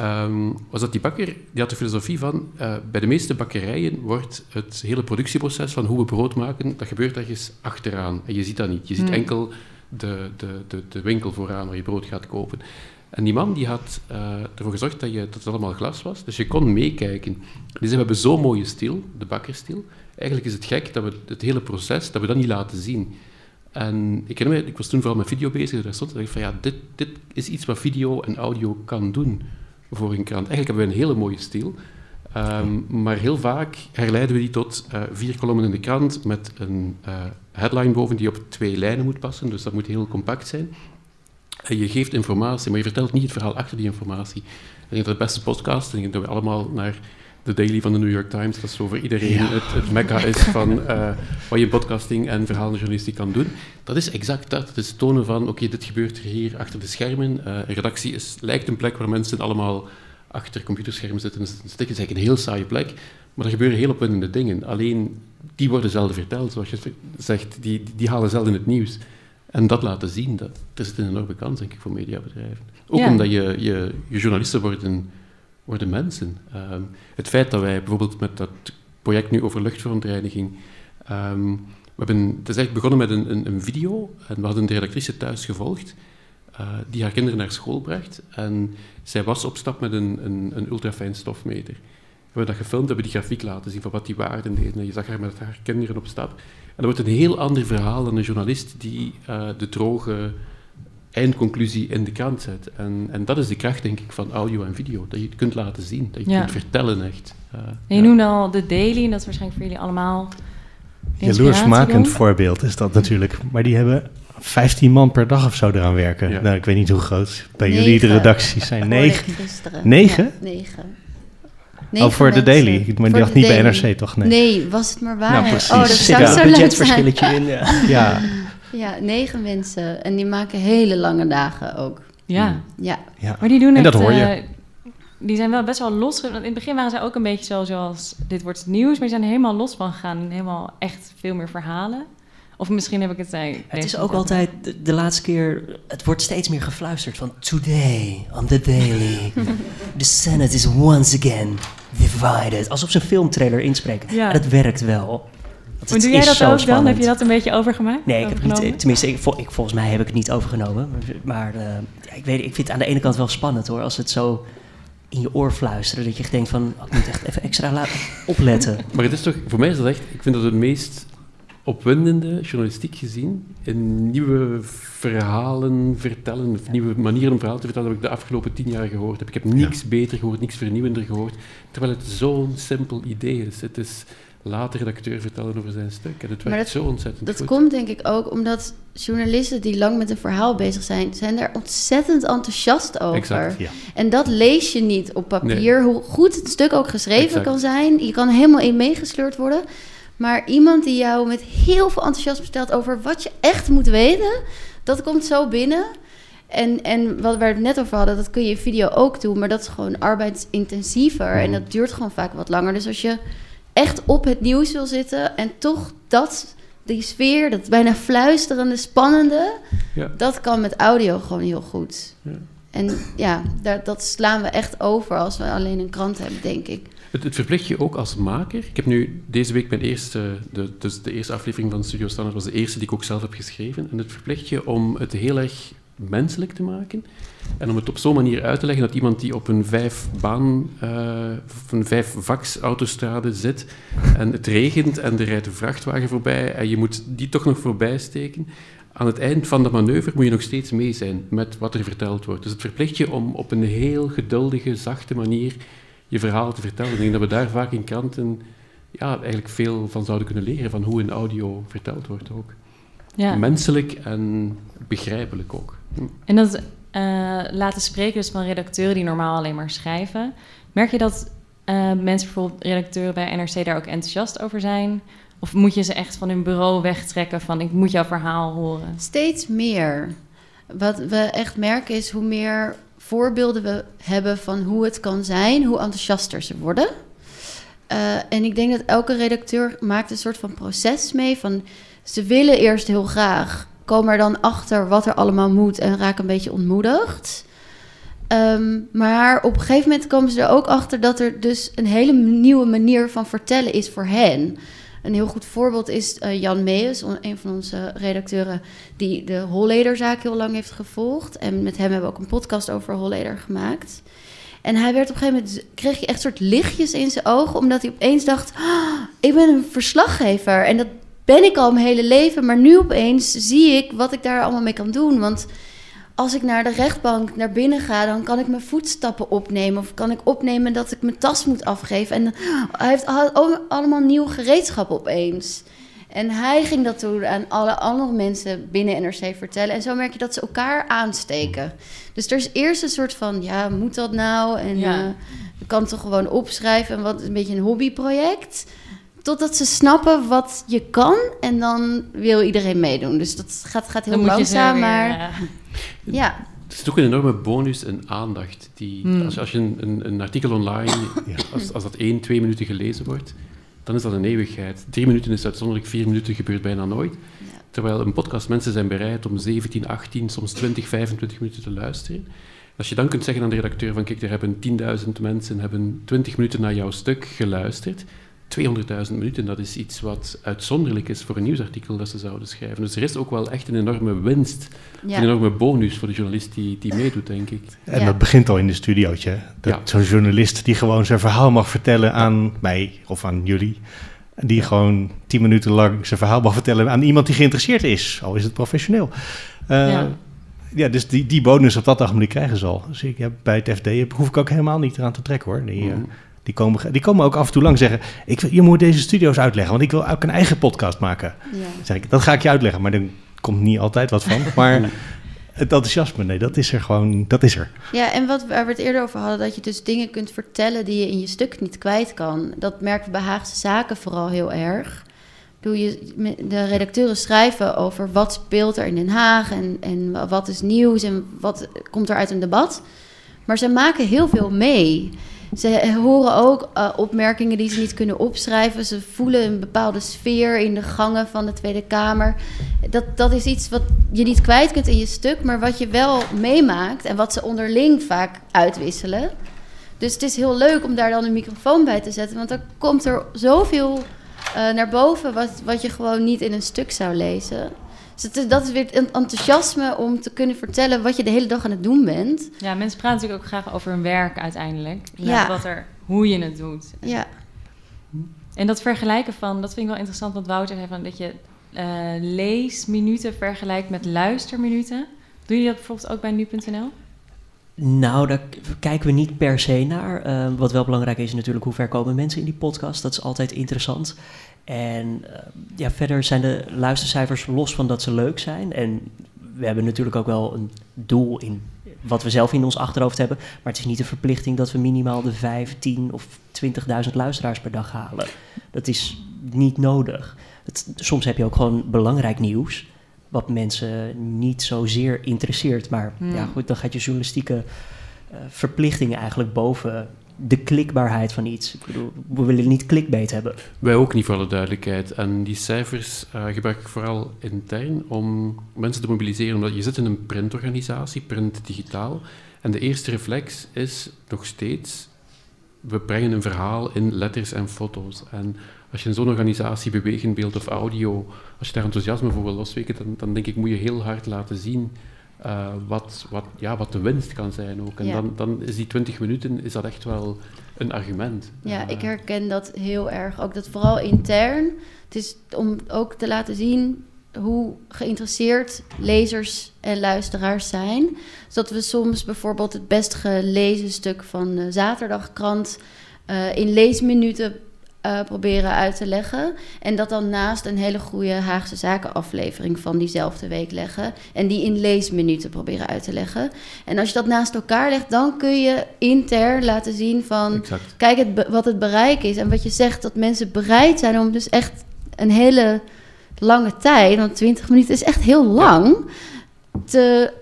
um, was dat die bakker, die had de filosofie van, uh, bij de meeste bakkerijen wordt het hele productieproces van hoe we brood maken, dat gebeurt ergens achteraan. En je ziet dat niet. Je ziet enkel de, de, de, de winkel vooraan waar je brood gaat kopen. En die man die had uh, ervoor gezorgd dat, je, dat het allemaal glas was, dus je kon meekijken. Dus we hebben zo'n mooie stijl, de bakkerstijl. Eigenlijk is het gek dat we het hele proces, dat we dat niet laten zien. En ik herinner me, ik was toen vooral met video bezig, daar stond, en dacht ik van ja, dit, dit is iets wat video en audio kan doen voor een krant. Eigenlijk hebben we een hele mooie stijl, um, maar heel vaak herleiden we die tot uh, vier kolommen in de krant met een uh, headline boven die op twee lijnen moet passen, dus dat moet heel compact zijn. En je geeft informatie, maar je vertelt niet het verhaal achter die informatie. Ik denk dat de beste podcast, en ik denk dat we allemaal naar... The Daily van de New York Times, dat is zo voor iedereen ja. het, het mekka is van uh, wat je podcasting en verhalenjournalistiek kan doen. Dat is exact dat. Het is tonen van, oké, okay, dit gebeurt hier achter de schermen. Uh, een redactie is, lijkt een plek waar mensen allemaal achter computerschermen zitten en stikken. Het is eigenlijk een heel saaie plek, maar er gebeuren heel opwindende dingen. Alleen, die worden zelden verteld, zoals je zegt, die, die halen zelden het nieuws. En dat laten zien, dat, er zit een enorme kans, denk ik, voor mediabedrijven. Ook ja. omdat je, je, je journalisten worden, worden mensen. Um, het feit dat wij bijvoorbeeld met dat project nu over luchtverontreiniging... Um, we hebben, het is echt begonnen met een, een, een video. En we hadden de redactrice thuis gevolgd, uh, die haar kinderen naar school bracht. En zij was op stap met een, een, een ultrafijn stofmeter. We hebben dat gefilmd, hebben die grafiek laten zien van wat die waarden deden. En je zag haar met haar kinderen op stap. En dat wordt een heel ander verhaal dan een journalist die uh, de droge eindconclusie in de krant zet. En, en dat is de kracht, denk ik, van audio en video. Dat je het kunt laten zien, dat je het ja. kunt vertellen echt. Uh, en je ja. noemt al The Daily, en dat is waarschijnlijk voor jullie allemaal jaloersmakend voorbeeld is dat natuurlijk. Maar die hebben vijftien man per dag of zo eraan werken. Ja. Nou, ik weet niet hoe groot bij negen. Jullie de redacties zijn. Negen? Negen? Ja, negen. Negen oh, voor mensen. De Daily. Maar die dacht niet daily. Bij N R C, toch? Nee. nee, was het maar waar. Nou, precies. Oh, dat zou ja. zo leuk budgetverschilletje in. Ja. ja. ja, negen mensen. En die maken hele lange dagen ook. Ja. ja. ja. Maar die doen en echt, dat hoor je. Uh, die zijn wel best wel los. Want in het begin waren ze ook een beetje zo, zoals... dit wordt het nieuws, maar die zijn helemaal los van gegaan. Helemaal echt veel meer verhalen. Of misschien heb ik het... Nee, het is ook altijd de, de laatste keer... Het wordt steeds meer gefluisterd van... Today on the Daily. The Senate is once again divided. Alsof ze een filmtrailer inspreken. Ja. En dat werkt wel. Maar doe jij dat ook spannend. Dan? Heb je dat een beetje overgemaakt? Nee, ik heb niet, tenminste, ik, vol, ik, volgens mij heb ik het niet overgenomen. Maar uh, ik, weet, ik vind het aan de ene kant wel spannend hoor. Als het zo... in je oor fluisteren, dat je denkt van... ik moet echt even extra laten opletten. Maar het is toch... Voor mij is dat echt... Ik vind dat het meest opwindende, journalistiek gezien... in nieuwe verhalen vertellen... of ja. nieuwe manieren om verhalen te vertellen... heb ik de afgelopen tien jaar gehoord. Ik heb niks ja. beter gehoord, niks vernieuwender gehoord... terwijl het zo'n simpel idee is. Het is... laat de redacteur vertellen over zijn stuk. En het werkt dat, zo ontzettend dat goed. Dat komt denk ik ook omdat journalisten die lang met een verhaal bezig zijn... zijn daar ontzettend enthousiast over. Exact, ja. En dat lees je niet op papier. Nee. Hoe goed het stuk ook geschreven exact. Kan zijn. Je kan helemaal in meegesleurd worden. Maar iemand die jou met heel veel enthousiasme vertelt... over wat je echt moet weten, dat komt zo binnen... En, en wat we het net over hadden, dat kun je in video ook doen... maar dat is gewoon arbeidsintensiever. Mm. En dat duurt gewoon vaak wat langer. Dus als je... echt op het nieuws wil zitten en toch dat, die sfeer, dat bijna fluisterende, spannende, ja. dat kan met audio gewoon heel goed. Ja. En ja, daar, dat slaan we echt over als we alleen een krant hebben, denk ik. Het, het verplicht je ook als maker. Ik heb nu deze week mijn eerste, de, dus de eerste aflevering van Studio Standaard was de eerste die ik ook zelf heb geschreven. En het verplicht je om het heel erg menselijk te maken en om het op zo'n manier uit te leggen dat iemand die op een vijf baan uh, of een vijf vaks autostrade zit en het regent en er rijdt een vrachtwagen voorbij en je moet die toch nog voorbij steken, aan het eind van de manoeuvre moet je nog steeds mee zijn met wat er verteld wordt. Dus het verplicht je om op een heel geduldige, zachte manier je verhaal te vertellen. Ik denk dat we daar vaak in kranten ja, eigenlijk veel van zouden kunnen leren, van hoe in audio verteld wordt ook. Ja. Menselijk en begrijpelijk ook. Hm. En dat uh, laten spreken dus van redacteuren die normaal alleen maar schrijven. Merk je dat uh, mensen, bijvoorbeeld redacteuren bij N R C, daar ook enthousiast over zijn? Of moet je ze echt van hun bureau wegtrekken van ik moet jouw verhaal horen? Steeds meer. Wat we echt merken is hoe meer voorbeelden we hebben van hoe het kan zijn, hoe enthousiaster ze worden. Uh, en ik denk dat elke redacteur maakt een soort van proces mee van... Ze willen eerst heel graag, komen er dan achter wat er allemaal moet en raken een beetje ontmoedigd. Um, maar op een gegeven moment komen ze er ook achter dat er dus een hele nieuwe manier van vertellen is voor hen. Een heel goed voorbeeld is uh, Jan Mees, een van onze redacteuren die de Hollederzaak heel lang heeft gevolgd. En met hem hebben we ook een podcast over Holleder gemaakt. En hij werd op een gegeven moment, kreeg je echt soort lichtjes in zijn ogen, omdat hij opeens dacht, oh, ik ben een verslaggever en dat... ben ik al mijn hele leven, maar nu opeens zie ik wat ik daar allemaal mee kan doen. Want als ik naar de rechtbank naar binnen ga, dan kan ik mijn voetstappen opnemen. Of kan ik opnemen dat ik mijn tas moet afgeven. En hij heeft allemaal nieuw gereedschap opeens. En hij ging dat toen aan alle andere mensen binnen N R C vertellen. En zo merk je dat ze elkaar aansteken. Dus er is eerst een soort van, ja, moet dat nou? En ja. uh, ik kan het toch gewoon opschrijven. En wat een beetje een hobbyproject. Totdat ze snappen wat je kan en dan wil iedereen meedoen. Dus dat gaat, gaat heel langzaam, maar... Ja. ja. Het is ook een enorme bonus en aandacht. Die, mm. als, als je een, een, een artikel online, ja. als, als dat één, twee minuten gelezen wordt... dan is dat een eeuwigheid. Drie minuten is uitzonderlijk, vier minuten gebeurt bijna nooit. Ja. Terwijl een podcast, mensen zijn bereid om zeventien, achttien, soms twintig, vijfentwintig minuten te luisteren. Als je dan kunt zeggen aan de redacteur van kijk, er hebben tienduizend mensen hebben twintig minuten naar jouw stuk geluisterd, tweehonderdduizend minuten, dat is iets wat uitzonderlijk is voor een nieuwsartikel dat ze zouden schrijven. Dus er is ook wel echt een enorme winst, ja. een enorme bonus voor de journalist die, die meedoet, denk ik. En ja. dat begint al in de studiootje. Dat ja. zo'n journalist die gewoon zijn verhaal mag vertellen aan mij of aan jullie, die gewoon tien minuten lang zijn verhaal mag vertellen aan iemand die geïnteresseerd is, al is het professioneel. Uh, ja. Ja, dus die, die bonus op dat ogenblik krijgen ze al. Dus ik, ja, bij het F D hoef ik ook helemaal niet eraan te trekken, hoor. Die, mm. uh, die, komen, die komen ook af en toe lang zeggen... Ik, je moet deze studio's uitleggen, want ik wil ook een eigen podcast maken. Yeah. Zeg ik, dat ga ik je uitleggen, maar er komt niet altijd wat van. Maar het enthousiasme, nee, dat is er gewoon, dat is er. Ja, en wat we het eerder over hadden... dat je dus dingen kunt vertellen die je in je stuk niet kwijt kan. Dat merken we bij Haagse Zaken vooral heel erg... De redacteuren schrijven over wat speelt er in Den Haag en, en wat is nieuws en wat komt er uit een debat. Maar ze maken heel veel mee. Ze horen ook uh, opmerkingen die ze niet kunnen opschrijven. Ze voelen een bepaalde sfeer in de gangen van de Tweede Kamer. Dat, dat is iets wat je niet kwijt kunt in je stuk, maar wat je wel meemaakt en wat ze onderling vaak uitwisselen. Dus het is heel leuk om daar dan een microfoon bij te zetten, want dan komt er zoveel... Uh, naar boven, wat, wat je gewoon niet in een stuk zou lezen. Dus het is, dat is weer het enthousiasme om te kunnen vertellen wat je de hele dag aan het doen bent. Ja, mensen praten natuurlijk ook graag over hun werk uiteindelijk. Ja. Wat er, hoe je het doet. Ja. En dat vergelijken van, dat vind ik wel interessant, wat Wouter zei, van dat je uh, leesminuten vergelijkt met luisterminuten. Doen jullie dat bijvoorbeeld ook bij nu punt n l? Nou, daar kijken we niet per se naar. Uh, wat wel belangrijk is natuurlijk, hoe ver komen mensen in die podcast. Dat is altijd interessant. En uh, ja, verder zijn de luistercijfers, los van dat ze leuk zijn. En we hebben natuurlijk ook wel een doel in wat we zelf in ons achterhoofd hebben. Maar het is niet een verplichting dat we minimaal de vijf, tien of twintigduizend luisteraars per dag halen. Dat is niet nodig. Het, soms heb je ook gewoon belangrijk nieuws. Wat mensen niet zozeer interesseert. Maar hmm. ja, goed, dan gaat je journalistieke uh, verplichting eigenlijk boven de klikbaarheid van iets. Ik bedoel, we willen niet clickbait hebben. Wij ook niet, voor alle duidelijkheid. En die cijfers uh, gebruik ik vooral intern om mensen te mobiliseren. Omdat je zit in een printorganisatie, print digitaal. En de eerste reflex is nog steeds... we brengen een verhaal in letters en foto's. En als je in zo'n organisatie bewegend beeld of audio, als je daar enthousiasme voor wil losweken, dan, dan denk ik moet je heel hard laten zien uh, wat, wat, ja, wat de winst kan zijn ook. En ja. dan, dan is die twintig minuten is dat echt wel een argument. Ja, uh, ik herken dat heel erg. Ook dat vooral intern. Het is om ook te laten zien hoe geïnteresseerd lezers en luisteraars zijn. Zodat we soms bijvoorbeeld het best gelezen stuk van de zaterdagkrant uh, in leesminuten uh, proberen uit te leggen. En dat dan naast een hele goede Haagse Zakenaflevering van diezelfde week leggen. En die in leesminuten proberen uit te leggen. En als je dat naast elkaar legt, dan kun je intern laten zien van... Exact. Kijk het be- wat het bereik is. En wat je zegt, dat mensen bereid zijn om dus echt een hele... lange tijd, want twintig minuten is echt heel lang, te,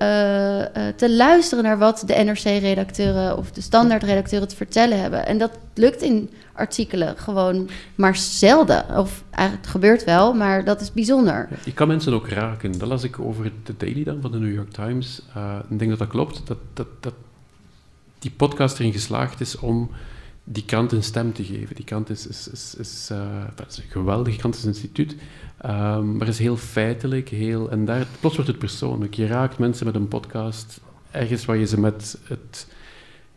uh, te luisteren naar wat de N R C-redacteuren of de standaardredacteuren te vertellen hebben. En dat lukt in artikelen gewoon maar zelden. Of eigenlijk, het gebeurt wel, maar dat is bijzonder. Ja, je kan mensen ook raken. Dat las ik over The Daily dan, van de New York Times. Uh, ik denk dat dat klopt, dat, dat, dat die podcast erin geslaagd is om... die krant een stem te geven. Die krant is, is, is, is, uh, dat is een geweldige krant, is een instituut, um, maar is heel feitelijk, heel, en daar, plots wordt het persoonlijk. Je raakt mensen met een podcast ergens waar je ze met het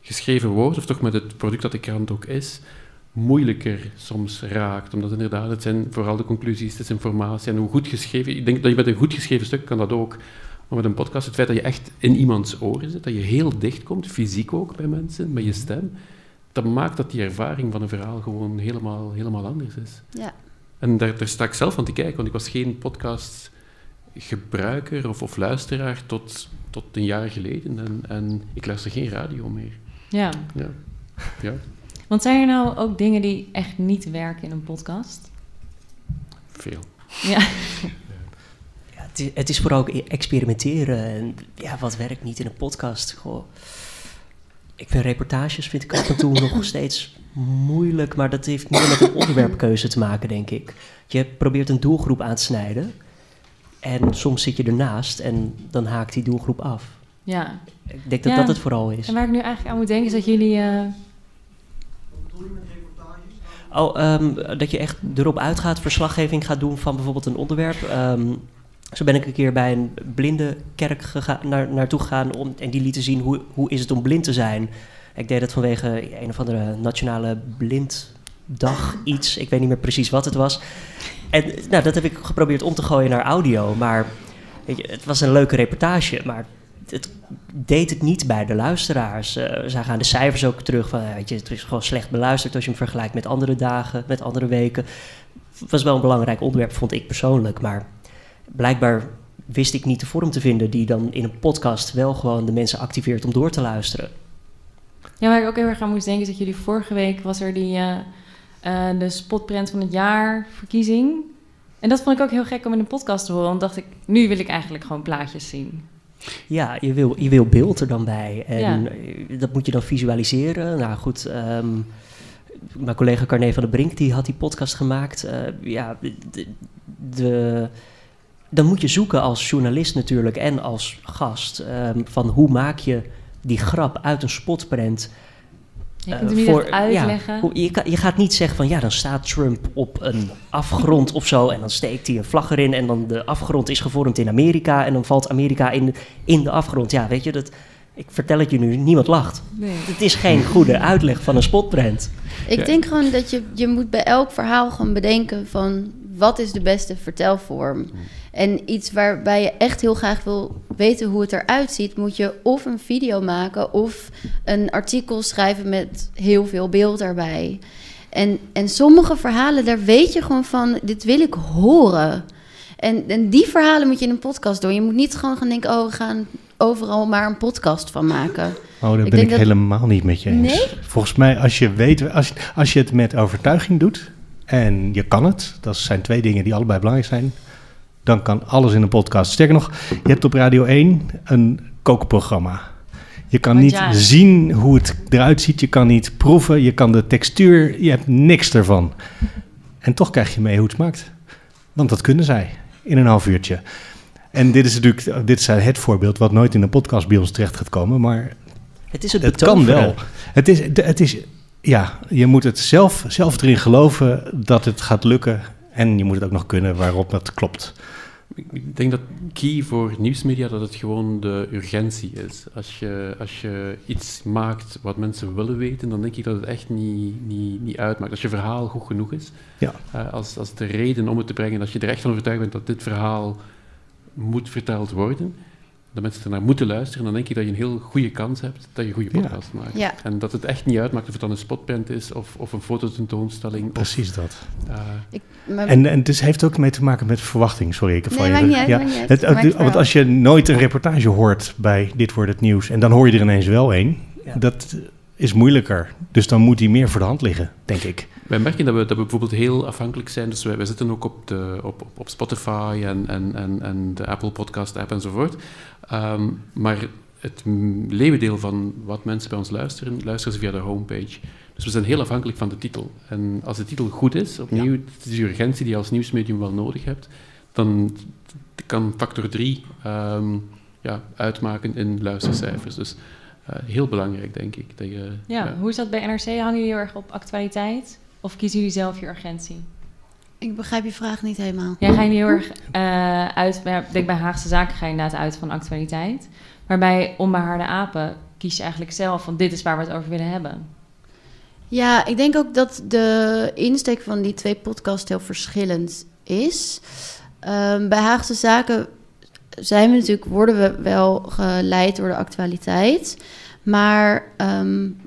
geschreven woord, of toch met het product dat de krant ook is, moeilijker soms raakt. Omdat inderdaad, het zijn vooral de conclusies, het is informatie, en hoe goed geschreven, ik denk dat je met een goed geschreven stuk kan dat ook. Maar met een podcast, het feit dat je echt in iemands oren zit, dat je heel dicht komt, fysiek ook bij mensen, met je stem, dat maakt dat die ervaring van een verhaal gewoon helemaal, helemaal anders is. Ja. En daar, daar sta ik zelf aan te kijken, want ik was geen podcastgebruiker of, of luisteraar tot, tot een jaar geleden. En, en ik luister geen radio meer. Ja. Ja. Ja. Want zijn er nou ook dingen die echt niet werken in een podcast? Veel. Ja. Ja, het, is, het is vooral ook experimenteren. En ja, wat werkt niet in een podcast? Goh. Ik vind reportages vind ik af en toe nog steeds moeilijk, maar dat heeft meer met een onderwerpkeuze te maken, denk ik. Je probeert een doelgroep aan te snijden en soms zit je ernaast en dan haakt die doelgroep af. Ja. Ik denk dat ja. dat het vooral is. En waar ik nu eigenlijk aan moet denken is dat jullie... Uh... Oh, um, dat je echt erop uitgaat, verslaggeving gaat doen van bijvoorbeeld een onderwerp. Um, zo ben ik een keer bij een blinde kerk gega- naar, naartoe gegaan om, en die lieten zien hoe, hoe is het om blind te zijn. Ik deed dat vanwege een of andere nationale blinddag iets. Ik weet niet meer precies wat het was. En nou, dat heb ik geprobeerd om te gooien naar audio. Maar weet je, het was een leuke reportage, maar... Het deed het niet bij de luisteraars. Uh, zij gaan de cijfers ook terug. Van, weet je, het is gewoon slecht beluisterd als je hem vergelijkt met andere dagen, met andere weken. Het was wel een belangrijk onderwerp, vond ik persoonlijk. Maar blijkbaar wist ik niet de vorm te vinden die dan in een podcast wel gewoon de mensen activeert om door te luisteren. Ja, waar ik ook heel erg aan moest denken is dat jullie vorige week was er die, uh, uh, de spotprent van het jaar verkiezing. En dat vond ik ook heel gek om in een podcast te horen. Want dacht ik, nu wil ik eigenlijk gewoon plaatjes zien. Ja, je wil, je wil beeld er dan bij. En ja. dat moet je dan visualiseren. Nou goed, um, mijn collega Carné van der Brink, die had die podcast gemaakt. Uh, ja, de, de, dan moet je zoeken als journalist natuurlijk en als gast. Um, van hoe maak je die grap uit een spotprint... Je kunt hem niet voor, echt uitleggen. Ja, je, je gaat niet zeggen van ja, dan staat Trump op een afgrond of zo... en dan steekt hij een vlag erin en dan de afgrond is gevormd in Amerika... en dan valt Amerika in, in de afgrond. Ja, weet je, dat, ik vertel het je nu, niemand lacht. Nee. Het is geen goede uitleg van een spotprint. Ik ja. denk gewoon dat je, je moet bij elk verhaal gaan bedenken van... wat is de beste vertelvorm? En iets waarbij je echt heel graag wil weten hoe het eruit ziet... moet je of een video maken of een artikel schrijven met heel veel beeld erbij. En, en sommige verhalen, daar weet je gewoon van, dit wil ik horen. En, en die verhalen moet je in een podcast doen. Je moet niet gewoon gaan denken, oh, we gaan overal maar een podcast van maken. Oh, daar ben ik, ik dat... helemaal niet met je eens. Nee? Volgens mij, als je weet, als, als je het met overtuiging doet... en je kan het, dat zijn twee dingen die allebei belangrijk zijn... dan kan alles in een podcast. Sterker nog, je hebt op Radio één een kookprogramma. Je kan niet ja. zien hoe het eruit ziet, je kan niet proeven... je kan de textuur, je hebt niks ervan. En toch krijg je mee hoe het smaakt. Want dat kunnen zij in een half uurtje. En dit is natuurlijk dit is het voorbeeld wat nooit in een podcast bij ons terecht gaat komen... maar het, is het, het kan wel. Het is... Het is Ja, je moet het zelf, zelf erin geloven dat het gaat lukken. En je moet het ook nog kunnen waarop dat klopt. Ik denk dat key voor nieuwsmedia dat het gewoon de urgentie is. Als je, als je iets maakt wat mensen willen weten, dan denk ik dat het echt niet, niet, niet uitmaakt. Als je verhaal goed genoeg is, ja. uh, als, als de reden om het te brengen, als je er echt van overtuigd bent dat dit verhaal moet verteld worden... dat mensen ernaar moeten luisteren, dan denk ik dat je een heel goede kans hebt dat je een goede podcast ja. maakt. Ja. En dat het echt niet uitmaakt of het dan een spotprint is of, of een fototentoonstelling. Precies of, dat. Uh, ik, maar... En, en dus heeft ook mee te maken met verwachting. Sorry, ik heb nee, van je. Uit, ja. het, het, het want als je nooit een reportage hoort bij Dit Wordt Het Nieuws en dan hoor je er ineens wel een, ja. dat is moeilijker. Dus dan moet die meer voor de hand liggen, denk ik. Wij merken dat we, dat we bijvoorbeeld heel afhankelijk zijn. Dus wij, wij zitten ook op, de, op, op, op Spotify en, en, en, en de Apple Podcast app enzovoort. Um, maar het leeuwendeel van wat mensen bij ons luisteren, luisteren ze via de homepage. Dus we zijn heel afhankelijk van de titel. En als de titel goed is, opnieuw, ja. het is de urgentie die je als nieuwsmedium wel nodig hebt, dan kan factor drie um, ja, uitmaken in luistercijfers. Dus uh, heel belangrijk, denk ik. Dat je, ja, ja. Hoe is dat bij N R C? Hangen jullie heel erg op actualiteit? Of kiezen jullie zelf je urgentie? Ik begrijp je vraag niet helemaal. Jij ja, ga je heel erg uh, uit... Ik denk bij Haagse Zaken ga je inderdaad uit van actualiteit. Maar bij Onbehaarde Apen kies je eigenlijk zelf... van dit is waar we het over willen hebben. Ja, ik denk ook dat de insteek van die twee podcasts... heel verschillend is. Um, bij Haagse Zaken zijn we natuurlijk, worden we wel geleid door de actualiteit. Maar um,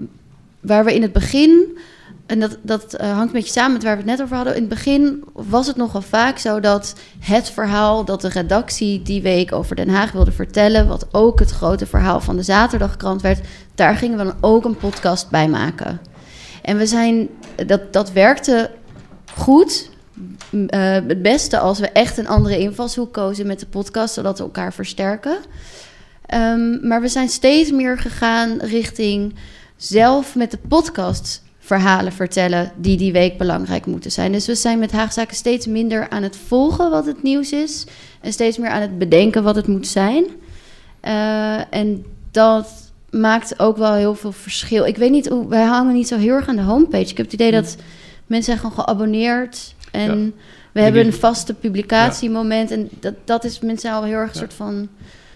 waar we in het begin... En dat, dat uh, hangt een beetje samen met waar we het net over hadden. In het begin was het nogal vaak zo dat het verhaal dat de redactie die week over Den Haag wilde vertellen, wat ook het grote verhaal van de zaterdagkrant werd, daar gingen we dan ook een podcast bij maken. En we zijn, dat, dat werkte goed. Uh, het beste als we echt een andere invalshoek kozen met de podcast, zodat we elkaar versterken. Um, maar we zijn steeds meer gegaan richting zelf met de podcast verhalen vertellen die die week belangrijk moeten zijn. Dus we zijn met Haagse Zaken steeds minder aan het volgen wat het nieuws is en steeds meer aan het bedenken wat het moet zijn. Uh, en dat maakt ook wel heel veel verschil. Ik weet niet, wij hangen niet zo heel erg aan de homepage. Ik heb het idee dat hmm. mensen zijn gewoon geabonneerd en ja. we hebben een vaste publicatiemoment. Ja. En dat, dat is mensen al heel erg een ja. soort van...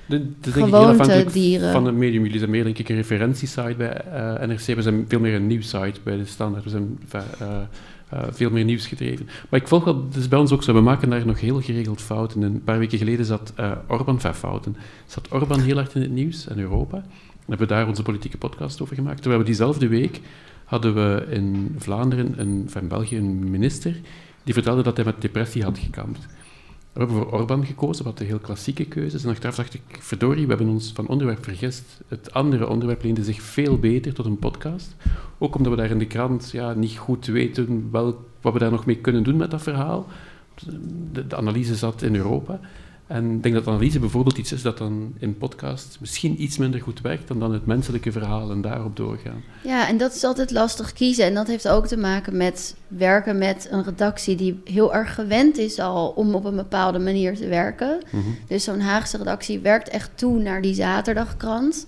Dat denk ik heel afhankelijk dieren. Van het medium. Jullie zijn meer denk ik een referentiesite bij uh, N R C. We zijn veel meer een nieuwssite bij De Standaard. We zijn uh, uh, veel meer nieuws gedreven. Maar ik volg wel, het is bij ons ook zo, we maken daar nog heel geregeld fouten. En een paar weken geleden zat uh, Orbán van fouten. Zat Orbán heel hard in het nieuws en Europa. En hebben we daar onze politieke podcast over gemaakt. Terwijl we diezelfde week hadden we in Vlaanderen, een, van België, een minister die vertelde dat hij met depressie had gekampt. We hebben voor Orbán gekozen, wat een heel klassieke keuze is. En achteraf dacht ik, verdorie, we hebben ons van onderwerp vergist. Het andere onderwerp leende zich veel beter tot een podcast. Ook omdat we daar in de krant ja, niet goed weten wel, wat we daar nog mee kunnen doen met dat verhaal. De, de analyse zat in Europa. En ik denk dat analyse bijvoorbeeld iets is dat dan in podcast misschien iets minder goed werkt dan dan het menselijke verhaal en daarop doorgaan. Ja, en dat is altijd lastig kiezen. En dat heeft ook te maken met werken met een redactie die heel erg gewend is al om op een bepaalde manier te werken. Mm-hmm. Dus zo'n Haagse redactie werkt echt toe naar die zaterdagkrant.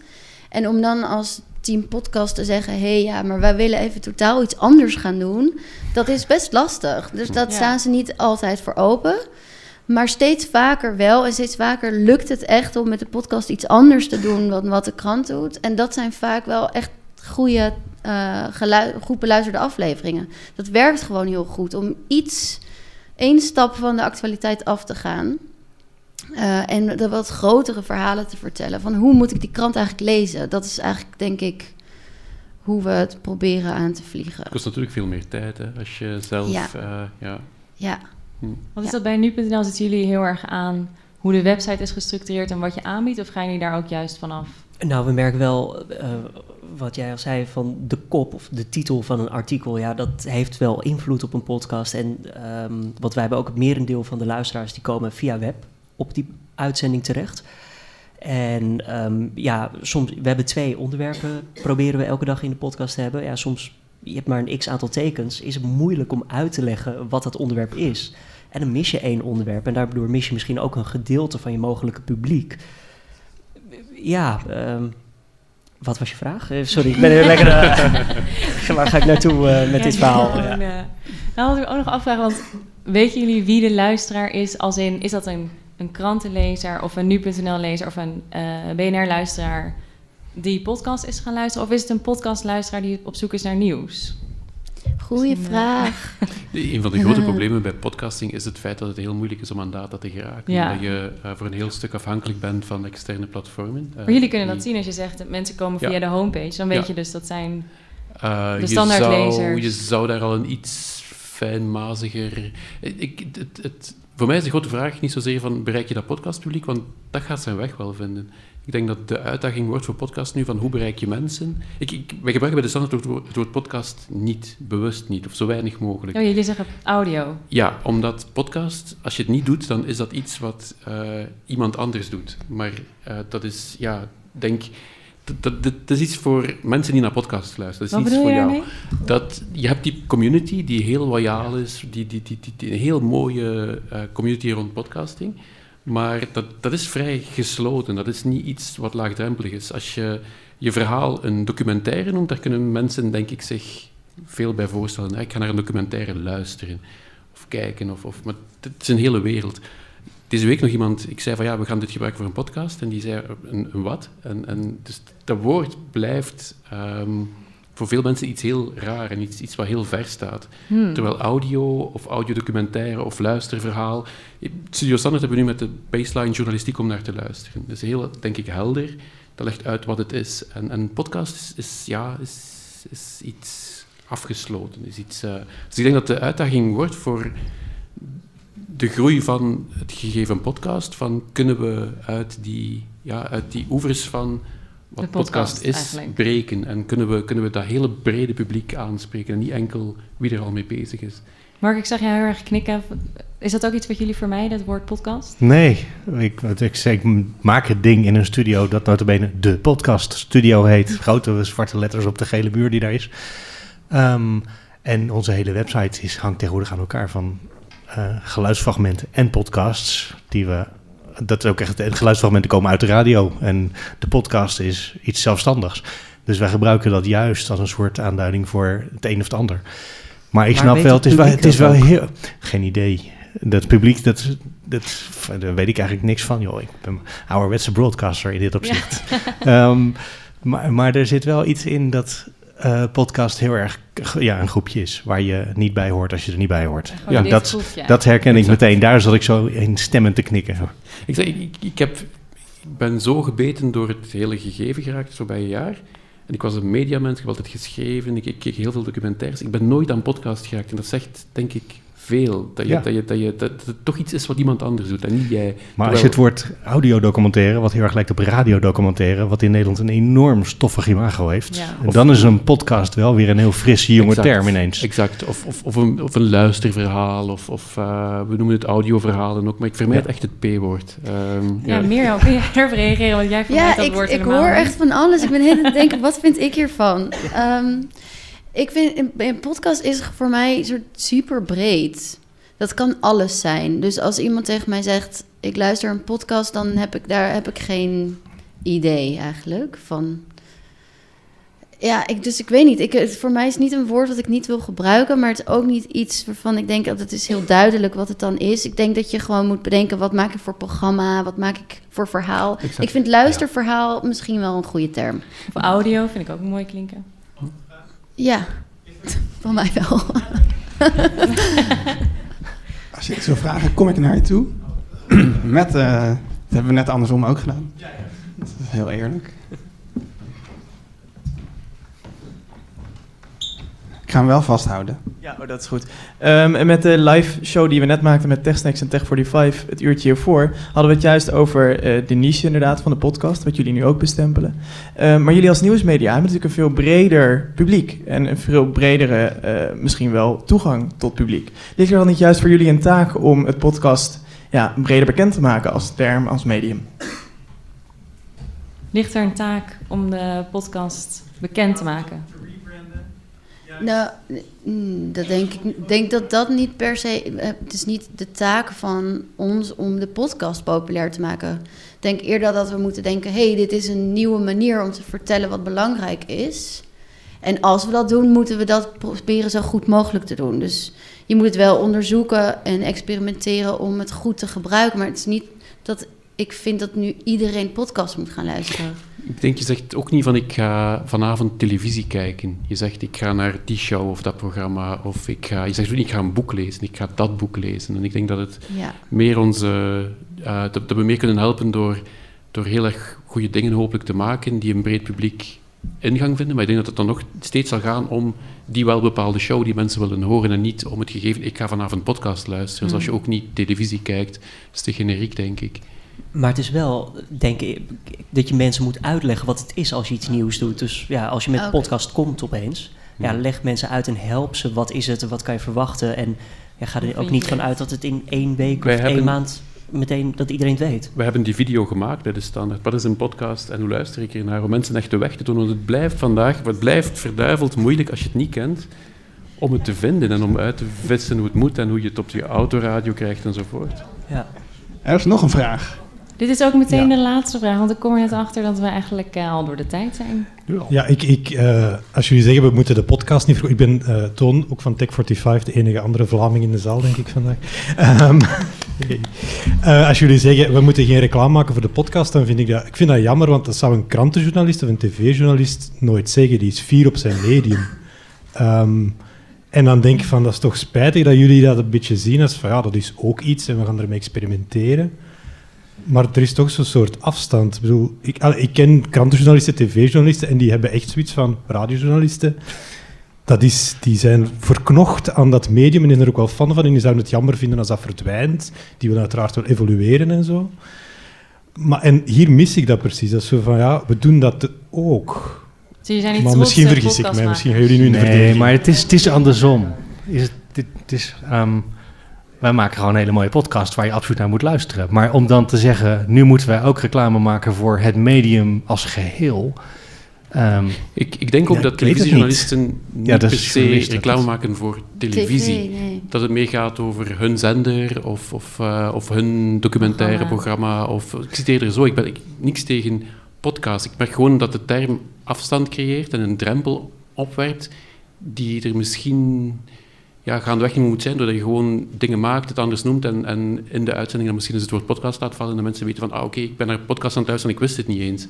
En om dan als team podcast te zeggen, hé hey, ja, maar wij willen even totaal iets anders gaan doen. Dat is best lastig. Dus dat ja. staan ze niet altijd voor open. Maar steeds vaker wel en steeds vaker lukt het echt om met de podcast iets anders te doen dan wat de krant doet. En dat zijn vaak wel echt goede, uh, gelu- goed beluisterde afleveringen. Dat werkt gewoon heel goed om iets, één stap van de actualiteit af te gaan. Uh, en de wat grotere verhalen te vertellen. Van hoe moet ik die krant eigenlijk lezen? Dat is eigenlijk, denk ik, hoe we het proberen aan te vliegen. Het kost natuurlijk veel meer tijd, hè? Als je zelf... Ja, uh, ja. ja. Wat is ja. dat bij nu punt n l? Zitten jullie heel erg aan hoe de website is gestructureerd en wat je aanbiedt? Of gaan jullie daar ook juist vanaf? Nou, we merken wel, uh, wat jij al zei, van de kop of de titel van een artikel. Ja, dat heeft wel invloed op een podcast. En um, wat wij hebben ook het merendeel van de luisteraars, die komen via web op die uitzending terecht. En um, ja, soms, we hebben twee onderwerpen, proberen we elke dag in de podcast te hebben. Ja, soms... Je hebt maar een x-aantal tekens, is het moeilijk om uit te leggen wat dat onderwerp is. En dan mis je één onderwerp en daardoor mis je misschien ook een gedeelte van je mogelijke publiek. Ja, um, wat was je vraag? Uh, sorry, ik ben heel lekker... Uh, waar ga ik naartoe uh, met ja, dit verhaal? Ja. Uh, nou, wat ik ook nog afvraag, want weten jullie wie de luisteraar is? Als in, is dat een, een krantenlezer of een nu punt n l-lezer of een uh, B N R-luisteraar... die podcast is gaan luisteren? Of is het een podcastluisteraar die op zoek is naar nieuws? Goeie dus vraag. Een van de grote problemen bij podcasting is het feit dat het heel moeilijk is om aan data te geraken. Ja. Dat je uh, voor een heel stuk afhankelijk bent van externe platformen. Uh, maar jullie kunnen die... dat zien als je zegt dat mensen komen ja. via de homepage. Dan weet ja. je dus dat zijn uh, de standaardlezers. Je, je zou daar al een iets fijnmaziger... Ik, het, het, het, voor mij is de grote vraag niet zozeer van bereik je dat podcastpubliek, want dat gaat zijn weg wel vinden. Ik denk dat de uitdaging wordt voor podcast nu van hoe bereik je mensen. Ik, ik, wij gebruiken bij De Standaard het, het woord podcast niet, bewust niet, of zo weinig mogelijk. Oh, jullie zeggen audio. Ja, omdat podcast, als je het niet doet, dan is dat iets wat uh, iemand anders doet. Maar uh, dat is, ja, denk... Dat, dat, dat, dat is iets voor mensen die naar podcasts luisteren. Dat is iets voor jou. Mee? Dat, je hebt die community die heel loyaal is, die, die, die, die, die een heel mooie uh, community rond podcasting. Maar dat, dat is vrij gesloten. Dat is niet iets wat laagdrempelig is. Als je je verhaal een documentaire noemt, daar kunnen mensen, denk ik, zich veel bij voorstellen. Ik ga naar een documentaire luisteren of kijken. Of, of, maar het is een hele wereld. Deze week nog iemand, ik zei van ja, we gaan dit gebruiken voor een podcast. En die zei een, een wat. En, en dus dat woord blijft um, voor veel mensen iets heel raar en iets, iets wat heel ver staat. Hmm. Terwijl audio of audiodocumentaire of luisterverhaal... Studio Standaard hebben we nu met de baseline journalistiek om naar te luisteren. Dus heel, denk ik, helder. Dat legt uit wat het is. En een podcast is, is, ja, is, is iets afgesloten. Is iets, uh, dus ik denk dat de uitdaging wordt voor... de groei van het gegeven podcast, van kunnen we uit die, ja, uit die oevers van wat podcast, podcast is, eigenlijk. breken. En kunnen we, kunnen we dat hele brede publiek aanspreken en niet enkel wie er al mee bezig is. Mark, ik zag jou heel erg knikken. Is dat ook iets wat jullie vermijden, het woord podcast? Nee, ik, ik, ik maak het ding in een studio dat nota bene de podcast studio heet. Grote zwarte letters op de gele muur die daar is. Um, en onze hele website is, hangt tegenwoordig aan elkaar van uh, geluidsfragmenten en podcasts. Die we, dat is ook echt, de geluidsfragmenten komen uit de radio en de podcast is iets zelfstandigs. Dus wij gebruiken dat juist als een soort aanduiding voor het een of het ander. Maar ik maar snap wel, het, het, het is wel heel... Geen idee. Dat publiek, dat, dat, daar weet ik eigenlijk niks van. Joh, ik ben een ouderwetse broadcaster in dit opzicht. Ja. Um, maar, maar er zit wel iets in dat uh, podcast heel erg ja, een groepje is... waar je niet bij hoort als je er niet bij hoort. Ja. Ja. Dat, dat herken ik meteen. Daar zat ik zo in stemmen te knikken. Ik, ik, ik, heb, ik ben zo gebeten door het hele gegeven geraakt het voorbije jaar... En ik was een mediamens, ik heb altijd geschreven, ik, ik keek heel veel documentaires. Ik ben nooit aan podcast geraakt en dat zegt, denk ik, veel. Dat, je, ja. dat, je, dat, je, dat het toch iets is wat iemand anders doet en niet jij. Maar terwijl... als je het woord audiodocumentaire, wat heel erg lijkt op radiodocumentaire, wat in Nederland een enorm stoffig imago heeft, ja. en of, dan is een podcast wel weer een heel frisse, jonge exact, term ineens. Exact, of, of, of, een, of een luisterverhaal, of, of uh, we noemen het audioverhalen ook, maar ik vermijd ja. echt het P-woord. Um, ja, ja. Mirjam, kun je erop reageren, want jij vermijdt ja, dat ik, woord helemaal. Ja, ik hoor echt van alles. Ik ben heel aan het denken, wat vind ik hiervan? Um, Ik vind, een podcast is voor mij een soort super breed. Dat kan alles zijn. Dus als iemand tegen mij zegt, ik luister een podcast... dan heb ik daar heb ik geen idee eigenlijk van... Ja, ik, dus ik weet niet. Ik, het, voor mij is het niet een woord dat ik niet wil gebruiken... maar het is ook niet iets waarvan ik denk... dat het is heel duidelijk wat het dan is. Ik denk dat je gewoon moet bedenken... wat maak ik voor programma, wat maak ik voor verhaal. Exact. Ik vind luisterverhaal ja. misschien wel een goede term. Of audio vind ik ook mooi klinken. Ja, van mij wel. Als je het zou vragen, kom ik naar je toe. Met, uh, dat hebben we net andersom ook gedaan. Dat is heel eerlijk. Ik ga hem wel vasthouden. Ja, oh, dat is goed. Um, en met de live show die we net maakten met TechSnacks en Tech vierenveertig, het uurtje hiervoor, hadden we het juist over uh, de niche inderdaad van de podcast, wat jullie nu ook bestempelen. Um, maar jullie als nieuwsmedia hebben natuurlijk een veel breder publiek en een veel bredere, uh, misschien wel, toegang tot publiek. Ligt er dan niet juist voor jullie een taak om het podcast ja, breder bekend te maken als term, als medium? Ligt er een taak om de podcast bekend te maken? Nou, dat denk ik denk dat dat niet per se... Het is niet de taak van ons om de podcast populair te maken. Ik denk eerder dat we moeten denken... hey, dit is een nieuwe manier om te vertellen wat belangrijk is. En als we dat doen, moeten we dat proberen zo goed mogelijk te doen. Dus je moet het wel onderzoeken en experimenteren om het goed te gebruiken. Maar het is niet dat ik vind dat nu iedereen podcast moet gaan luisteren. Ik denk, je zegt ook niet van ik ga vanavond televisie kijken. Je zegt ik ga naar die show of dat programma. Of ik ga, je zegt ook niet ik ga een boek lezen, ik ga dat boek lezen. En ik denk dat, het ja. meer onze, uh, dat, dat we meer kunnen helpen door, door heel erg goede dingen hopelijk te maken die een breed publiek ingang vinden. Maar ik denk dat het dan nog steeds zal gaan om die wel bepaalde show die mensen willen horen. En niet om het gegeven, ik ga vanavond podcast luisteren. Mm. Dus als je ook niet televisie kijkt, is te generiek denk ik. Maar het is wel, denk ik, dat je mensen moet uitleggen wat het is als je iets nieuws doet. Dus ja, als je met een okay. podcast komt opeens, ja, leg mensen uit en help ze. Wat is het en wat kan je verwachten? En ja, ga er ook niet van uit dat het in één week wij of hebben, één maand meteen dat iedereen het weet. We hebben die video gemaakt bij De Standaard. Wat is een podcast en hoe luister ik hier naar? Om mensen echt de weg te doen. Want het blijft vandaag, het blijft verduiveld moeilijk als je het niet kent. Om het te vinden en om uit te vissen hoe het moet en hoe je het op je autoradio krijgt enzovoort. Ja. Er is nog een vraag. Dit is ook meteen ja. de laatste vraag, want ik kom er net achter dat we eigenlijk uh, al door de tijd zijn. Ja, ik, ik, uh, als jullie zeggen, we moeten de podcast niet verkopen. Ik ben uh, Toon, ook van Tech vierenveertig, de enige andere Vlaming in de zaal, denk ik vandaag. Um, okay. uh, als jullie zeggen, we moeten geen reclame maken voor de podcast, dan vind ik dat, ik vind dat jammer, want dat zou een krantenjournalist of een tv-journalist nooit zeggen. Die is fier op zijn medium. Um, En dan denk ik van, dat is toch spijtig dat jullie dat een beetje zien als van, ja, dat is ook iets en we gaan ermee experimenteren. Maar er is toch zo'n soort afstand. Ik bedoel, ik, ik ken krantenjournalisten, tv-journalisten en die hebben echt zoiets van radiojournalisten. Dat is, die zijn verknocht aan dat medium en zijn er ook wel fan van en die zouden het jammer vinden als dat verdwijnt. Die willen uiteraard wel evolueren en zo. Maar, en hier mis ik dat precies. Dat is zo van, ja, we doen dat ook. Dus zijn niet maar misschien vergis ik mij, misschien gaan jullie nu in de verdediging. Nee, maar het is, het is andersom. Is het, het is, um, wij maken gewoon een hele mooie podcast waar je absoluut naar moet luisteren. Maar om dan te zeggen, nu moeten wij ook reclame maken voor het medium als geheel. Um, ik, ik denk ook ja, dat televisiejournalisten niet, niet ja, per se reclame maken voor televisie. T V, nee. Dat het meegaat over hun zender of, of, uh, of hun documentaire ah. programma. Of, ik citeer er zo, ik ben ik, niks tegen podcast. Ik merk gewoon dat de term afstand creëert en een drempel opwerpt die er misschien ja, gaandeweg niet moet zijn, doordat je gewoon dingen maakt, het anders noemt en, en in de uitzending dan misschien eens het woord podcast laat vallen en de mensen weten van, ah oké, okay, ik ben naar podcast aan het luisteren en ik wist het niet eens.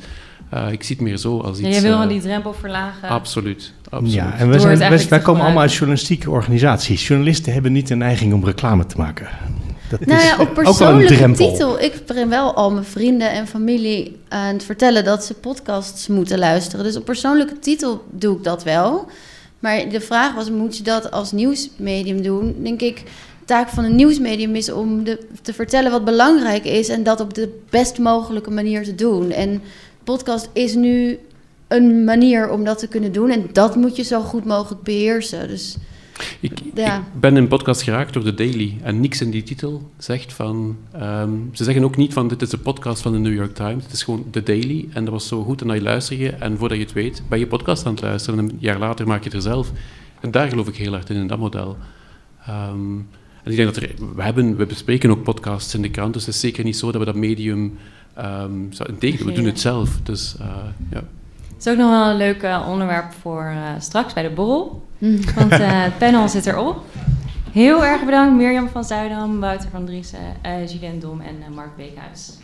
Uh, ik zie het meer zo als iets... Ja, je wil uh, die drempel verlagen. Absoluut. absoluut. Ja, en we zijn, wij, wij komen gebruiken. allemaal uit journalistieke organisaties. Journalisten hebben niet de neiging om reclame te maken. Dat nou is ja, op persoonlijke titel. Ik ben wel al mijn vrienden en familie aan het vertellen dat ze podcasts moeten luisteren. Dus op persoonlijke titel doe ik dat wel. Maar de vraag was, moet je dat als nieuwsmedium doen? Denk ik, de taak van een nieuwsmedium is om de, te vertellen wat belangrijk is en dat op de best mogelijke manier te doen. En podcast is nu een manier om dat te kunnen doen en dat moet je zo goed mogelijk beheersen. Dus, ik, ja. ik ben in podcast geraakt door The Daily en niks in die titel zegt van... Um, ze zeggen ook niet van dit is de podcast van de New York Times, het is gewoon The Daily en dat was zo goed en dan luister je en voordat je het weet ben je podcast aan het luisteren en een jaar later maak je het er zelf. En daar geloof ik heel hard in, in dat model. Um, en ik denk dat er, we, hebben, we bespreken ook podcasts in de krant, dus het is zeker niet zo dat we dat medium... Um, Integendeel, we doen het zelf. Dus, uh, ja. Het is ook nog wel een leuk uh, onderwerp voor uh, straks bij de borrel. Mm. Want uh, het panel zit erop. Heel erg bedankt Mirjam van Zuidam, Wouter van Driessen, uh, Julien Dom en uh, Mark Beekhuis.